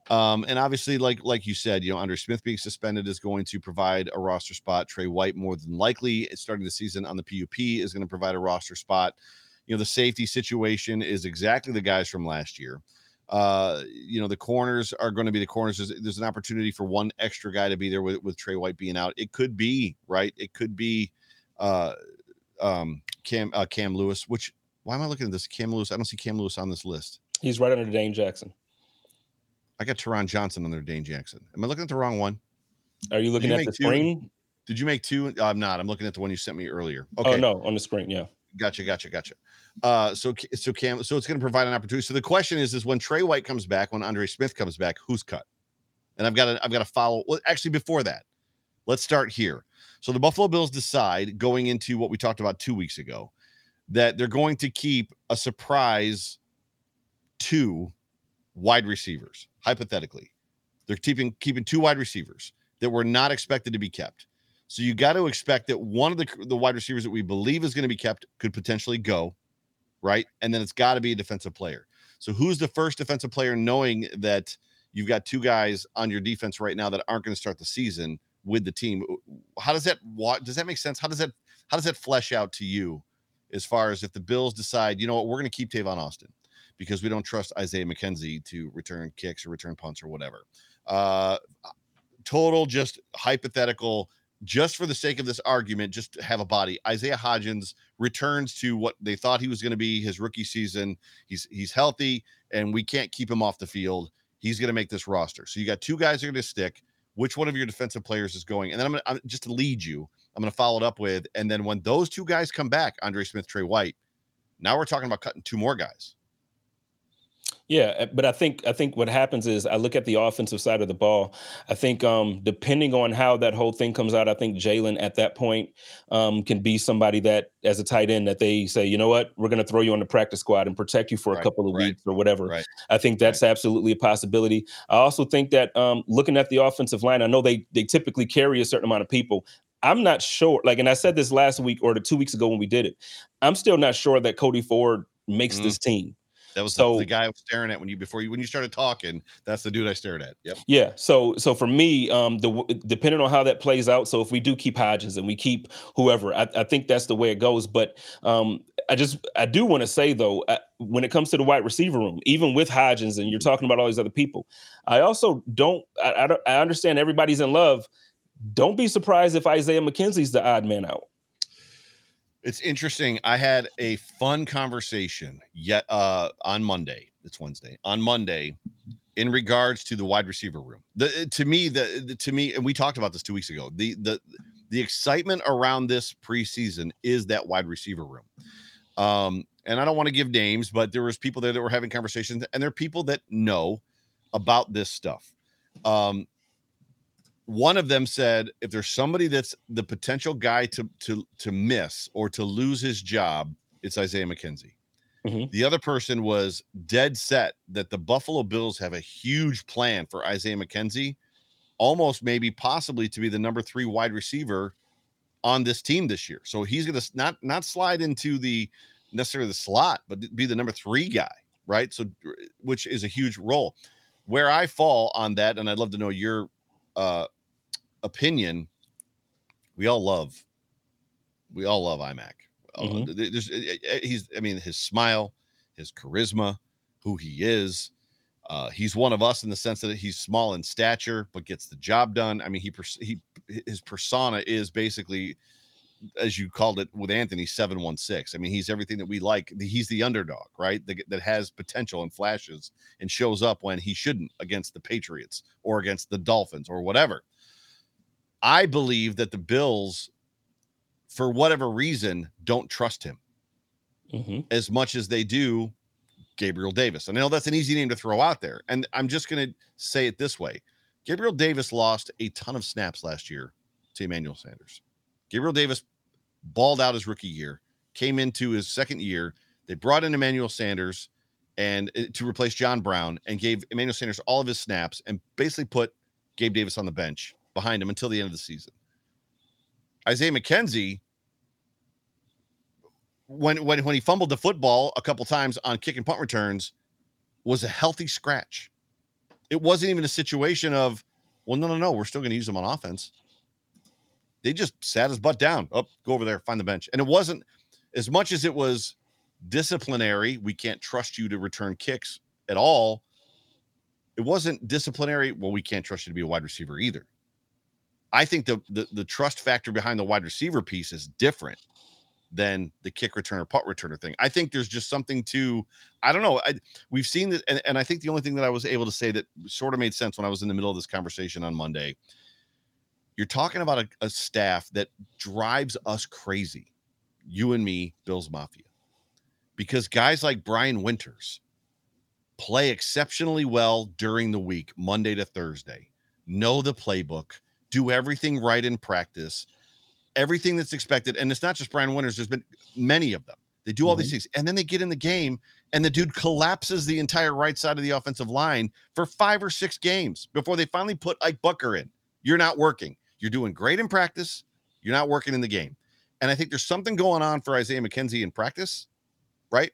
And obviously, like you said, you know, Andre Smith being suspended is going to provide a roster spot. Trey White, more than likely, starting the season on the PUP, is going to provide a roster spot. You know, the safety situation is exactly the guys from last year. You know, the corners are going to be the corners. There's an opportunity for one extra guy to be there with Trey White being out. It could be, right? It could be Cam Lewis, which, why am I looking at this? Cam Lewis, I don't see Cam Lewis on this list. He's right under Dane Jackson. I got Teron Johnson under Dane Jackson. Am I looking at the wrong one? Are you looking at the screen? Did you make two? I'm not. I'm looking at the one you sent me earlier. Okay. Oh, no, on the screen, yeah. Gotcha. So it's going to provide an opportunity. So the question is when Trey White comes back, when Andre Smith comes back, who's cut? And I've got to follow. Well, actually, before that, let's start here. So the Buffalo Bills decide, going into what we talked about 2 weeks ago, that they're going to keep a surprise 2 wide receivers. Hypothetically, they're keeping 2 wide receivers that were not expected to be kept. So you got to expect that one of the wide receivers that we believe is going to be kept could potentially go, right? And then it's got to be a defensive player. So who's the first defensive player, knowing that you've got 2 guys on your defense right now that aren't going to start the season with the team? How does that make sense? How does that flesh out to you as far as if the Bills decide, you know what, we're going to keep Tavon Austin because we don't trust Isaiah McKenzie to return kicks or return punts or whatever. Total, just hypothetical. Just for the sake of this argument, just to have a body, Isaiah Hodgins returns to what they thought he was going to be his rookie season. He's healthy, and we can't keep him off the field. He's going to make this roster. So you got 2 guys that are going to stick. Which one of your defensive players is going? And then I'm just to lead you, I'm going to follow it up with, and then when those 2 guys come back, Andre Smith, Trey White, now we're talking about cutting 2 more guys. Yeah, but I think what happens is I look at the offensive side of the ball. I think depending on how that whole thing comes out, I think Jalen at that point can be somebody that, as a tight end, that they say, you know what, we're going to throw you on the practice squad and protect you for a couple of weeks or whatever. Right. I think that's absolutely a possibility. I also think that looking at the offensive line, I know they typically carry a certain amount of people. I'm not sure. Like, and I said this last week or 2 weeks ago when we did it, I'm still not sure that Cody Ford makes this team. That was the guy I was staring at when you started talking. That's the dude I stared at. Yep. Yeah. So for me, depending on how that plays out. So if we do keep Hodgins and we keep whoever, I think that's the way it goes. But I do want to say, though, when it comes to the wide receiver room, even with Hodgins and you're talking about all these other people, I also don't. I understand everybody's in love. Don't be surprised if Isaiah McKenzie's the odd man out. It's interesting. I had a fun conversation on Monday. It's Wednesday. On Monday, in regards to the wide receiver room, to me, and we talked about this 2 weeks ago. The excitement around this preseason is that wide receiver room. And I don't want to give names, but there was people there that were having conversations, and there are people that know about this stuff. One of them said, if there's somebody that's the potential guy to miss or to lose his job, it's Isaiah McKenzie. Mm-hmm. The other person was dead set that the Buffalo Bills have a huge plan for Isaiah McKenzie, almost maybe possibly to be the number 3 wide receiver on this team this year. So he's going to not slide into the necessarily the slot, but be the number 3 guy, right? So, which is a huge role. Where I fall on that, and I'd love to know your opinion, we all love IMAC. I mean, his smile, his charisma, who he is. He's one of us in the sense that he's small in stature, but gets the job done. I mean, his persona is basically, as you called it with Anthony, 716. I mean, he's everything that we like. He's the underdog, right? That has potential and flashes and shows up when he shouldn't against the Patriots or against the Dolphins or whatever. I believe that the Bills, for whatever reason, don't trust him as much as they do Gabriel Davis. And I know that's an easy name to throw out there. And I'm just going to say it this way. Gabriel Davis lost a ton of snaps last year to Emmanuel Sanders. Gabriel Davis balled out his rookie year, came into his second year. They brought in Emmanuel Sanders and to replace John Brown and gave Emmanuel Sanders all of his snaps and basically put Gabe Davis on the bench behind him until the end of the season. Isaiah McKenzie, when he fumbled the football a couple times on kick and punt returns, was a healthy scratch. It wasn't even a situation of, well, no, we're still going to use him on offense. They just sat his butt down. Up, go over there, find the bench. And it wasn't as much as it was disciplinary. We can't trust you to return kicks at all. It wasn't disciplinary. Well, we can't trust you to be a wide receiver either. I think the trust factor behind the wide receiver piece is different than the kick returner, punt returner thing. I think there's just something to, I don't know. We've seen that. And I think the only thing that I was able to say that sort of made sense when I was in the middle of this conversation on Monday, you're talking about a staff that drives us crazy, you and me, Bills Mafia, because guys like Brian Winters play exceptionally well during the week, Monday to Thursday, know the playbook, do everything right in practice, everything that's expected. And it's not just Brian Winters. There's been many of them. They do all these things. And then they get in the game and the dude collapses the entire right side of the offensive line for 5 or 6 games before they finally put Ike Bucker in. You're not working. You're doing great in practice. You're not working in the game. And I think there's something going on for Isaiah McKenzie in practice, right?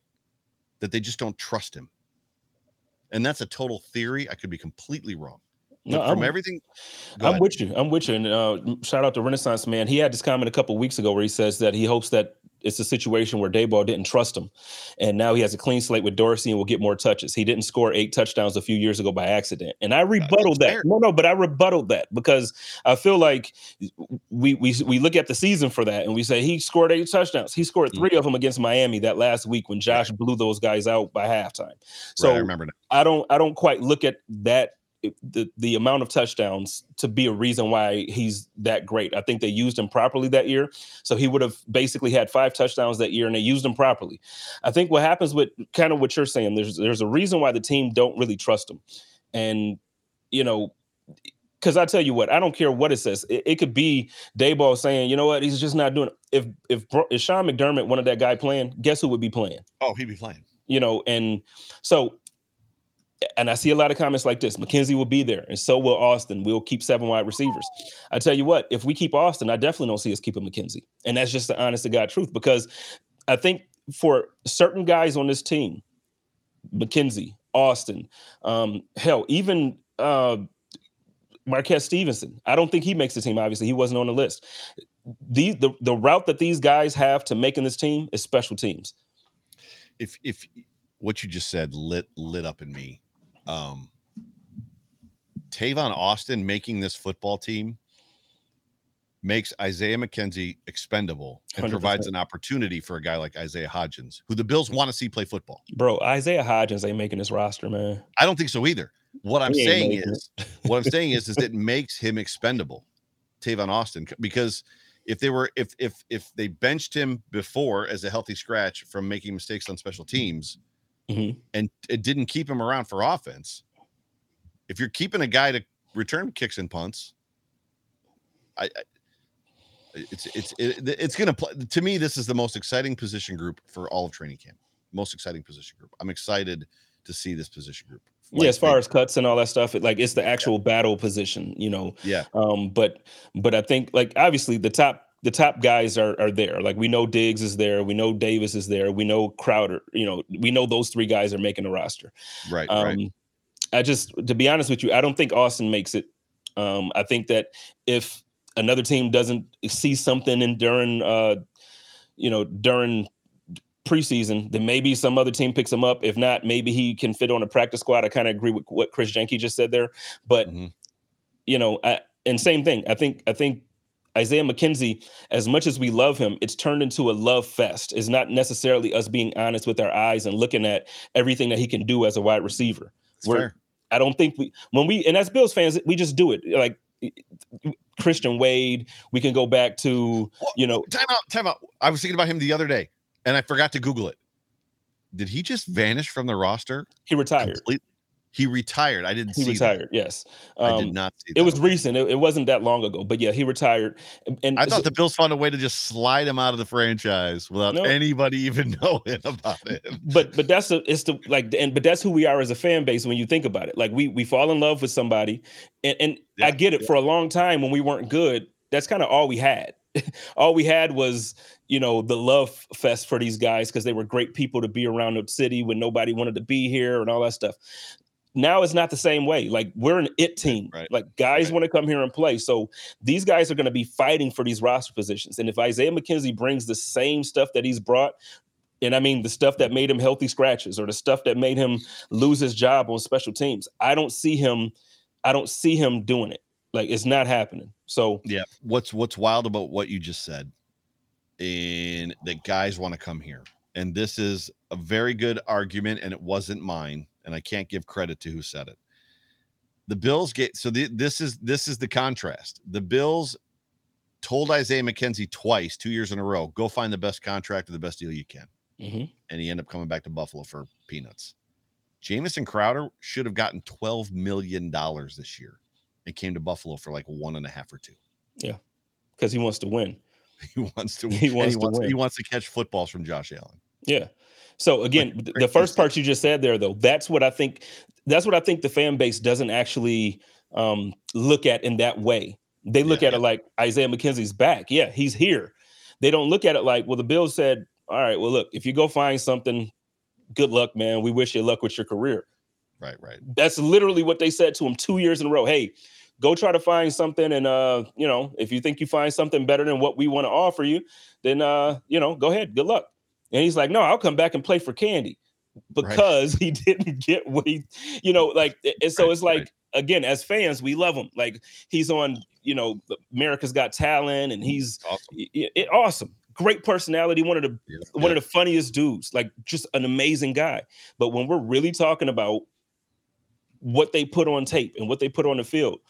That they just don't trust him. And that's a total theory. I could be completely wrong. No, from everything, I'm with you. And shout out to Renaissance Man. He had this comment a couple of weeks ago where he says that he hopes that it's a situation where Dayball didn't trust him, and now he has a clean slate with Dorsey and will get more touches. He didn't score 8 touchdowns a few years ago by accident, and I rebutted that. But I rebutted that because I feel like we look at the season for that and we say he scored 8 touchdowns. He scored 3 of them against Miami that last week when Josh blew those guys out by halftime. So I remember that. I don't quite look at that. The amount of touchdowns to be a reason why he's that great. I think they used him properly that year. So he would have basically had 5 touchdowns that year and they used him properly. I think what happens with kind of what you're saying, there's a reason why the team don't really trust him. And, you know, because I tell you what, I don't care what it says. It could be Dayball saying, you know what, he's just not doing it. If Sean McDermott wanted that guy playing, guess who would be playing? Oh, he'd be playing. You know, and so... And I see a lot of comments like this. McKenzie will be there, and so will Austin. We'll keep 7 wide receivers. I tell you what, if we keep Austin, I definitely don't see us keeping McKenzie. And that's just the honest-to-God truth because I think for certain guys on this team, McKenzie, Austin, hell, even Marquez Stevenson, I don't think he makes the team, obviously. He wasn't on the list. The route that these guys have to making this team is special teams. If what you just said lit up in me. Tavon Austin making this football team makes Isaiah McKenzie expendable and 100%. Provides an opportunity for a guy like Isaiah Hodgins, who the Bills want to see play football. Bro, Isaiah Hodgins ain't making this roster, man. I don't think so either. What I'm saying is it makes him expendable, Tavon Austin, because if they benched him before as a healthy scratch from making mistakes on special teams. And it didn't keep him around for offense. If you're keeping a guy to return kicks and punts, it's going to play. To me, this is the most exciting position group for all of training camp. Most exciting position group. I'm excited to see this position group. Like, yeah, as far as cuts and all that stuff, it's the actual battle position, you know. Yeah. But I think obviously the top guys are there. Like, we know Diggs is there. We know Davis is there. We know Crowder. You know, we know those 3 guys are making the roster. Right, right. I just, to be honest with you, I don't think Austin makes it. I think that if another team doesn't see something during you know, during preseason, then maybe some other team picks him up. If not, maybe he can fit on a practice squad. I kind of agree with what Chris Jenke just said there, but you know, and same thing. I think Isaiah McKenzie, as much as we love him, it's turned into a love fest. It's not necessarily us being honest with our eyes and looking at everything that he can do as a wide receiver. I don't think and as Bills fans, we just do it. Like Christian Wade, we can go back to, you know. Time out. I was thinking about him the other day, and I forgot to Google it. Did he just vanish from the roster? He retired. Completely? He retired. I didn't see that. He retired, yes. I did not see that. It was recent. It wasn't that long ago. But, yeah, he retired. And I thought the Bills found a way to just slide him out of the franchise without anybody even knowing about it. But that's that's who we are as a fan base when you think about it. Like, we fall in love with somebody. And yeah, I get it. Yeah. For a long time when we weren't good, that's kind of all we had. All we had was, you know, the love fest for these guys because they were great people to be around the city when nobody wanted to be here and all that stuff. Now it's not the same way. Like, we're an it team. Right. Like, guys want to come here and play. So these guys are going to be fighting for these roster positions. And if Isaiah McKenzie brings the same stuff that he's brought, and I mean the stuff that made him healthy scratches or the stuff that made him lose his job on special teams, I don't see him doing it. Like, it's not happening. So yeah, what's wild about what you just said, and that guys want to come here. And this is a very good argument, and it wasn't mine. And I can't give credit to who said it. The Bills this is the contrast. The Bills told Isaiah McKenzie twice, 2 years in a row, go find the best contract or the best deal you can. Mm-hmm. And he ended up coming back to Buffalo for peanuts. Jamison Crowder should have gotten $12 million this year. It came to Buffalo for like $1.5 or $2. Yeah, because he wants to win. He wants to win. He wants to catch footballs from Josh Allen. Yeah. So again, the first part you just said there, though, that's what I think the fan base doesn't actually look at in that way. They look at it like Isaiah McKenzie's back. Yeah, he's here. They don't look at it like, well, the Bills said, all right, well, look, if you go find something, good luck, man. We wish you luck with your career. Right. That's literally what they said to him 2 years in a row. Hey, go try to find something. And, you know, if you think you find something better than what we want to offer you, then, you know, go ahead. Good luck. And he's like, no, I'll come back and play for candy because he didn't get what he, you know, like, and so it's like, again, as fans, we love him. Like, he's on, you know, America's Got Talent, and he's awesome. Great personality. One of the funniest dudes, like just an amazing guy. But when we're really talking about what they put on tape and what they put on the field,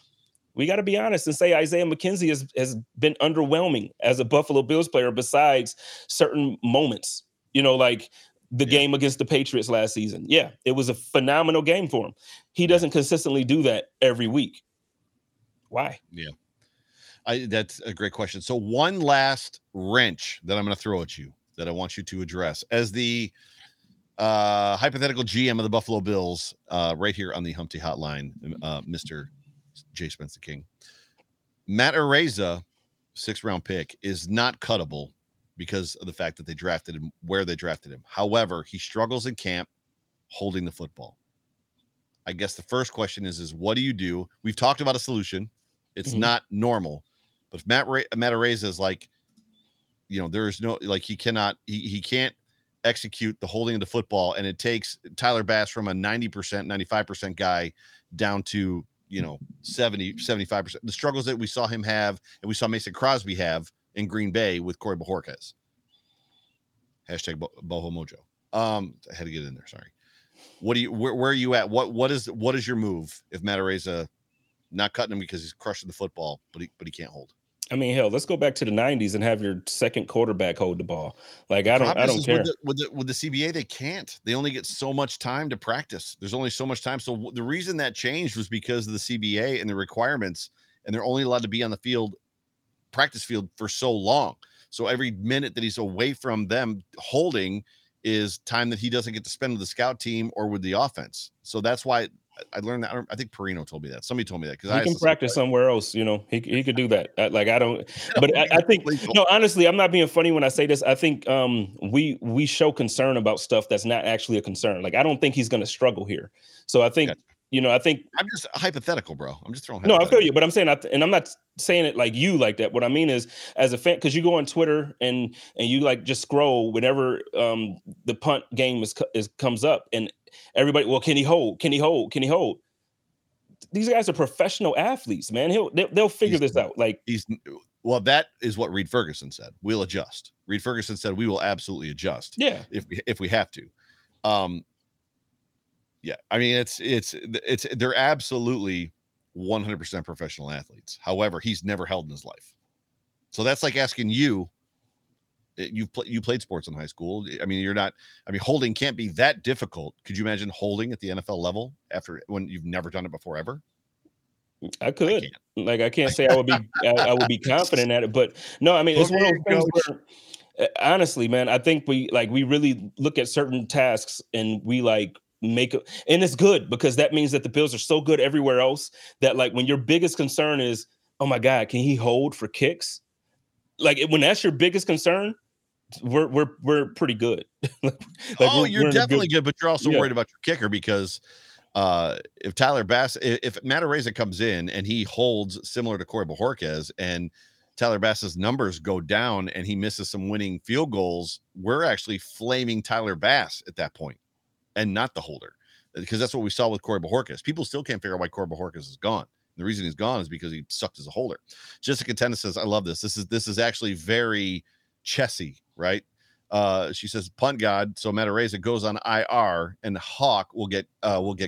we got to be honest and say Isaiah McKenzie has been underwhelming as a Buffalo Bills player besides certain moments. You know, like the game against the Patriots last season. Yeah, it was a phenomenal game for him. He doesn't consistently do that every week. Why? Yeah, that's a great question. So one last wrench that I'm going to throw at you that I want you to address as the hypothetical GM of the Buffalo Bills right here on the Humpty Hotline, Mr. J. Spencer King. Matt Araiza, 6th round pick, is not cuttable because of the fact that they drafted him where they drafted him. However, he struggles in camp holding the football. I guess the first question is what do you do? We've talked about a solution. It's not normal. But if Matt Araiza is like, you know, there's no, like, he can't execute the holding of the football. And it takes Tyler Bass from a 90%, 95% guy down to, you know, 70, 75%. The struggles that we saw him have and we saw Mason Crosby have in Green Bay with Corey Bojorquez. Hashtag Boho Mojo. I had to get in there. Sorry. What do you? Where are you at? What is your move if Matt Araiza, not cutting him because he's crushing the football, but he can't hold? I mean, hell, let's go back to the 90s and have your second quarterback hold the ball. Like, I don't care. With the CBA, they can't. They only get so much time to practice. There's only so much time. So the reason that changed was because of the CBA and the requirements, and they're only allowed to be on the field, practice field, for so long. So every minute that he's away from them holding is time that he doesn't get to spend with the scout team or with the offense. So that's why I learned that. I think Perino told me that. Somebody told me that because I can practice somewhere else. You know, he could do that. Honestly, I'm not being funny when I say this. I think we show concern about stuff that's not actually a concern. Like, I don't think he's going to struggle here. So I think You know, I think I'm just hypothetical, bro. I'm just throwing. No, I feel you, but I'm saying, and I'm not saying it like you like that. What I mean is, as a fan, because you go on Twitter and you like just scroll whenever the punt game is comes up, and everybody, well, can he hold? Can he hold? Can he hold? These guys are professional athletes, man. They'll figure this out. Like well, that is what Reed Ferguson said. We'll adjust. Reed Ferguson said we will absolutely adjust. Yeah, if we have to. Yeah, I mean, it's they're absolutely 100% professional athletes. However, he's never held in his life, so that's like asking you played sports in high school. I mean, you're not. I mean, holding can't be that difficult. Could you imagine holding at the NFL level when you've never done it before ever? I can't say I would be I would be confident at it, but no, I mean, it's one of those things where, honestly, man, I think we really look at certain tasks and we like. And it's good because that means that the Bills are so good everywhere else that like when your biggest concern is, oh my God, can he hold for kicks? Like when that's your biggest concern, we're pretty good. You're definitely good, but you're also worried about your kicker because if Tyler Bass, if Matt Araiza comes in and he holds similar to Corey Bojorquez and Tyler Bass's numbers go down and he misses some winning field goals, we're actually flaming Tyler Bass at that point. And not the holder, because that's what we saw with Corey Bojorquez. People still can't figure out why Corey Bojorquez is gone. And the reason he's gone is because he sucked as a holder. Jessica Tennis says, I love this. This is actually very chessy, right? She says, punt god. So Matt Araiza goes on IR and Hawk will get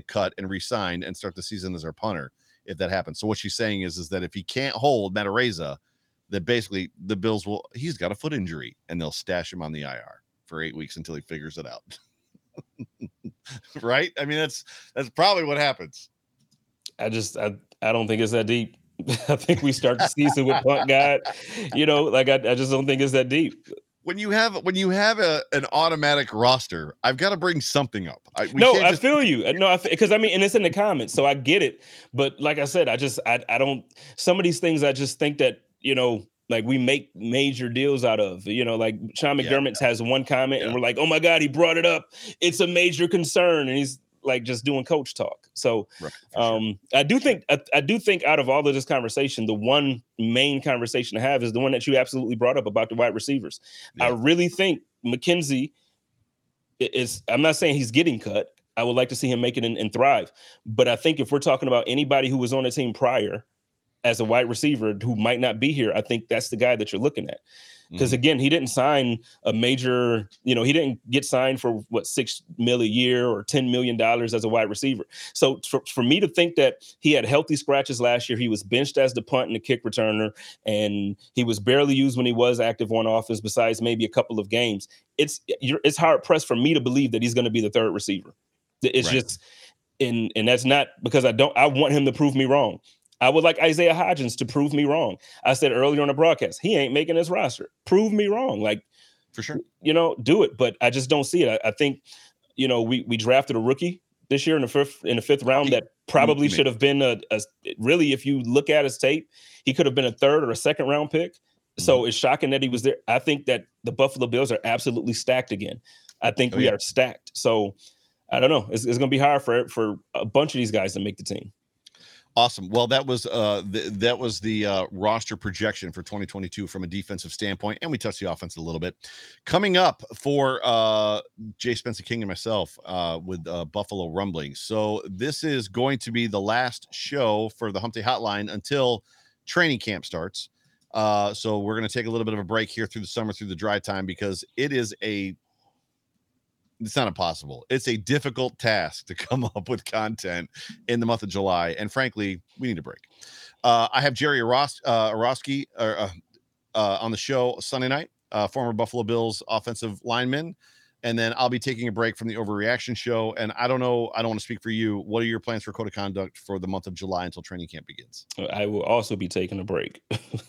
cut and re-signed and start the season as our punter if that happens. So what she's saying is that if he can't hold Matt Araiza, that basically the Bills he's got a foot injury and they'll stash him on the IR for 8 weeks until he figures it out. Right? I mean, that's probably what happens. I don't think it's that deep. I think we start the season with punt god. You know, like I just don't think it's that deep. When you have an automatic roster, I've got to bring something up. I feel you. No, because I mean, and it's in the comments, so I get it. But like I said, I don't. Some of these things, I just think that you know. Like we make major deals out of, you know, like Sean McDermott has one comment and we're like, oh my God, he brought it up. It's a major concern. And he's like just doing coach talk. So I do think, I do think out of all of this conversation, the one main conversation to have is the one that you absolutely brought up about the wide receivers. Yeah. I really think McKenzie is, I'm not saying he's getting cut. I would like to see him make it and thrive. But I think if we're talking about anybody who was on the team prior, as a wide receiver who might not be here, I think that's the guy that you're looking at. Because again, he didn't sign a major, you know, he didn't get signed for what, $6 million a year or $10 million as a wide receiver. So for me to think that he had healthy scratches last year, he was benched as the punt and the kick returner, and he was barely used when he was active on offense besides maybe a couple of games. It's hard pressed for me to believe that he's going to be the third receiver. It's right. Just, and that's not because I want him to prove me wrong. I would like Isaiah Hodgins to prove me wrong. I said earlier on the broadcast, he ain't making this roster. Prove me wrong. Like, for sure. You know, do it. But I just don't see it. I think, you know, we drafted a rookie this year in the fifth round that probably should have been a really, if you look at his tape, he could have been a third or a second round pick. Mm-hmm. So it's shocking that he was there. I think that the Buffalo Bills are absolutely stacked again. I think we are stacked. So I don't know. It's going to be hard for a bunch of these guys to make the team. Awesome. Well, that was the roster projection for 2022 from a defensive standpoint, and we touched the offense a little bit. Coming up for Jay Spencer King and myself with Buffalo Rumblings. So this is going to be the last show for the Hump Day Hotline until training camp starts. So we're going to take a little bit of a break here through the summer, through the dry time, because it's not impossible. It's a difficult task to come up with content in the month of July. And frankly, we need a break. I have Jerry Orosky on the show Sunday night, former Buffalo Bills offensive lineman. And then I'll be taking a break from the Overreaction show. And I don't know. I don't want to speak for you. What are your plans for Code of Conduct for the month of July until training camp begins? I will also be taking a break.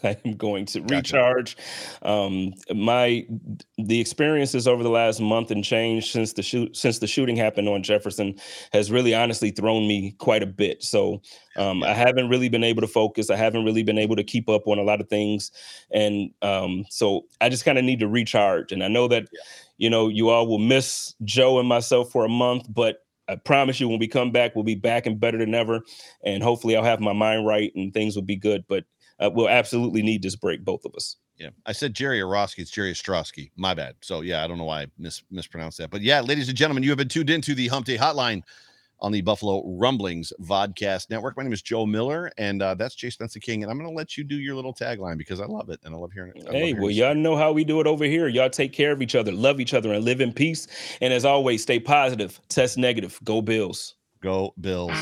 I am going to recharge. The experiences over the last month and change since the shooting happened on Jefferson has really honestly thrown me quite a bit. So I haven't really been able to focus. I haven't really been able to keep up on a lot of things. And so I just kind of need to recharge. And I know that, you know, you all will miss Joe and myself for a month, but I promise you, when we come back, we'll be back and better than ever. And hopefully I'll have my mind right and things will be good. But we'll absolutely need this break, both of us. Yeah. I said Jerry Orosky. It's Jerry Ostrowski. My bad. So, yeah, I don't know why I mispronounced that. But, yeah, ladies and gentlemen, you have been tuned into the Hump Day Hotline on the Buffalo Rumblings Vodcast Network. My name is Joe Miller, and that's Jay Spencer King. And I'm going to let you do your little tagline because I love it, and I love hearing it. Hey, well, y'all know how we do it over here. Y'all take care of each other, love each other, and live in peace. And as always, stay positive, test negative. Go Bills. Go Bills.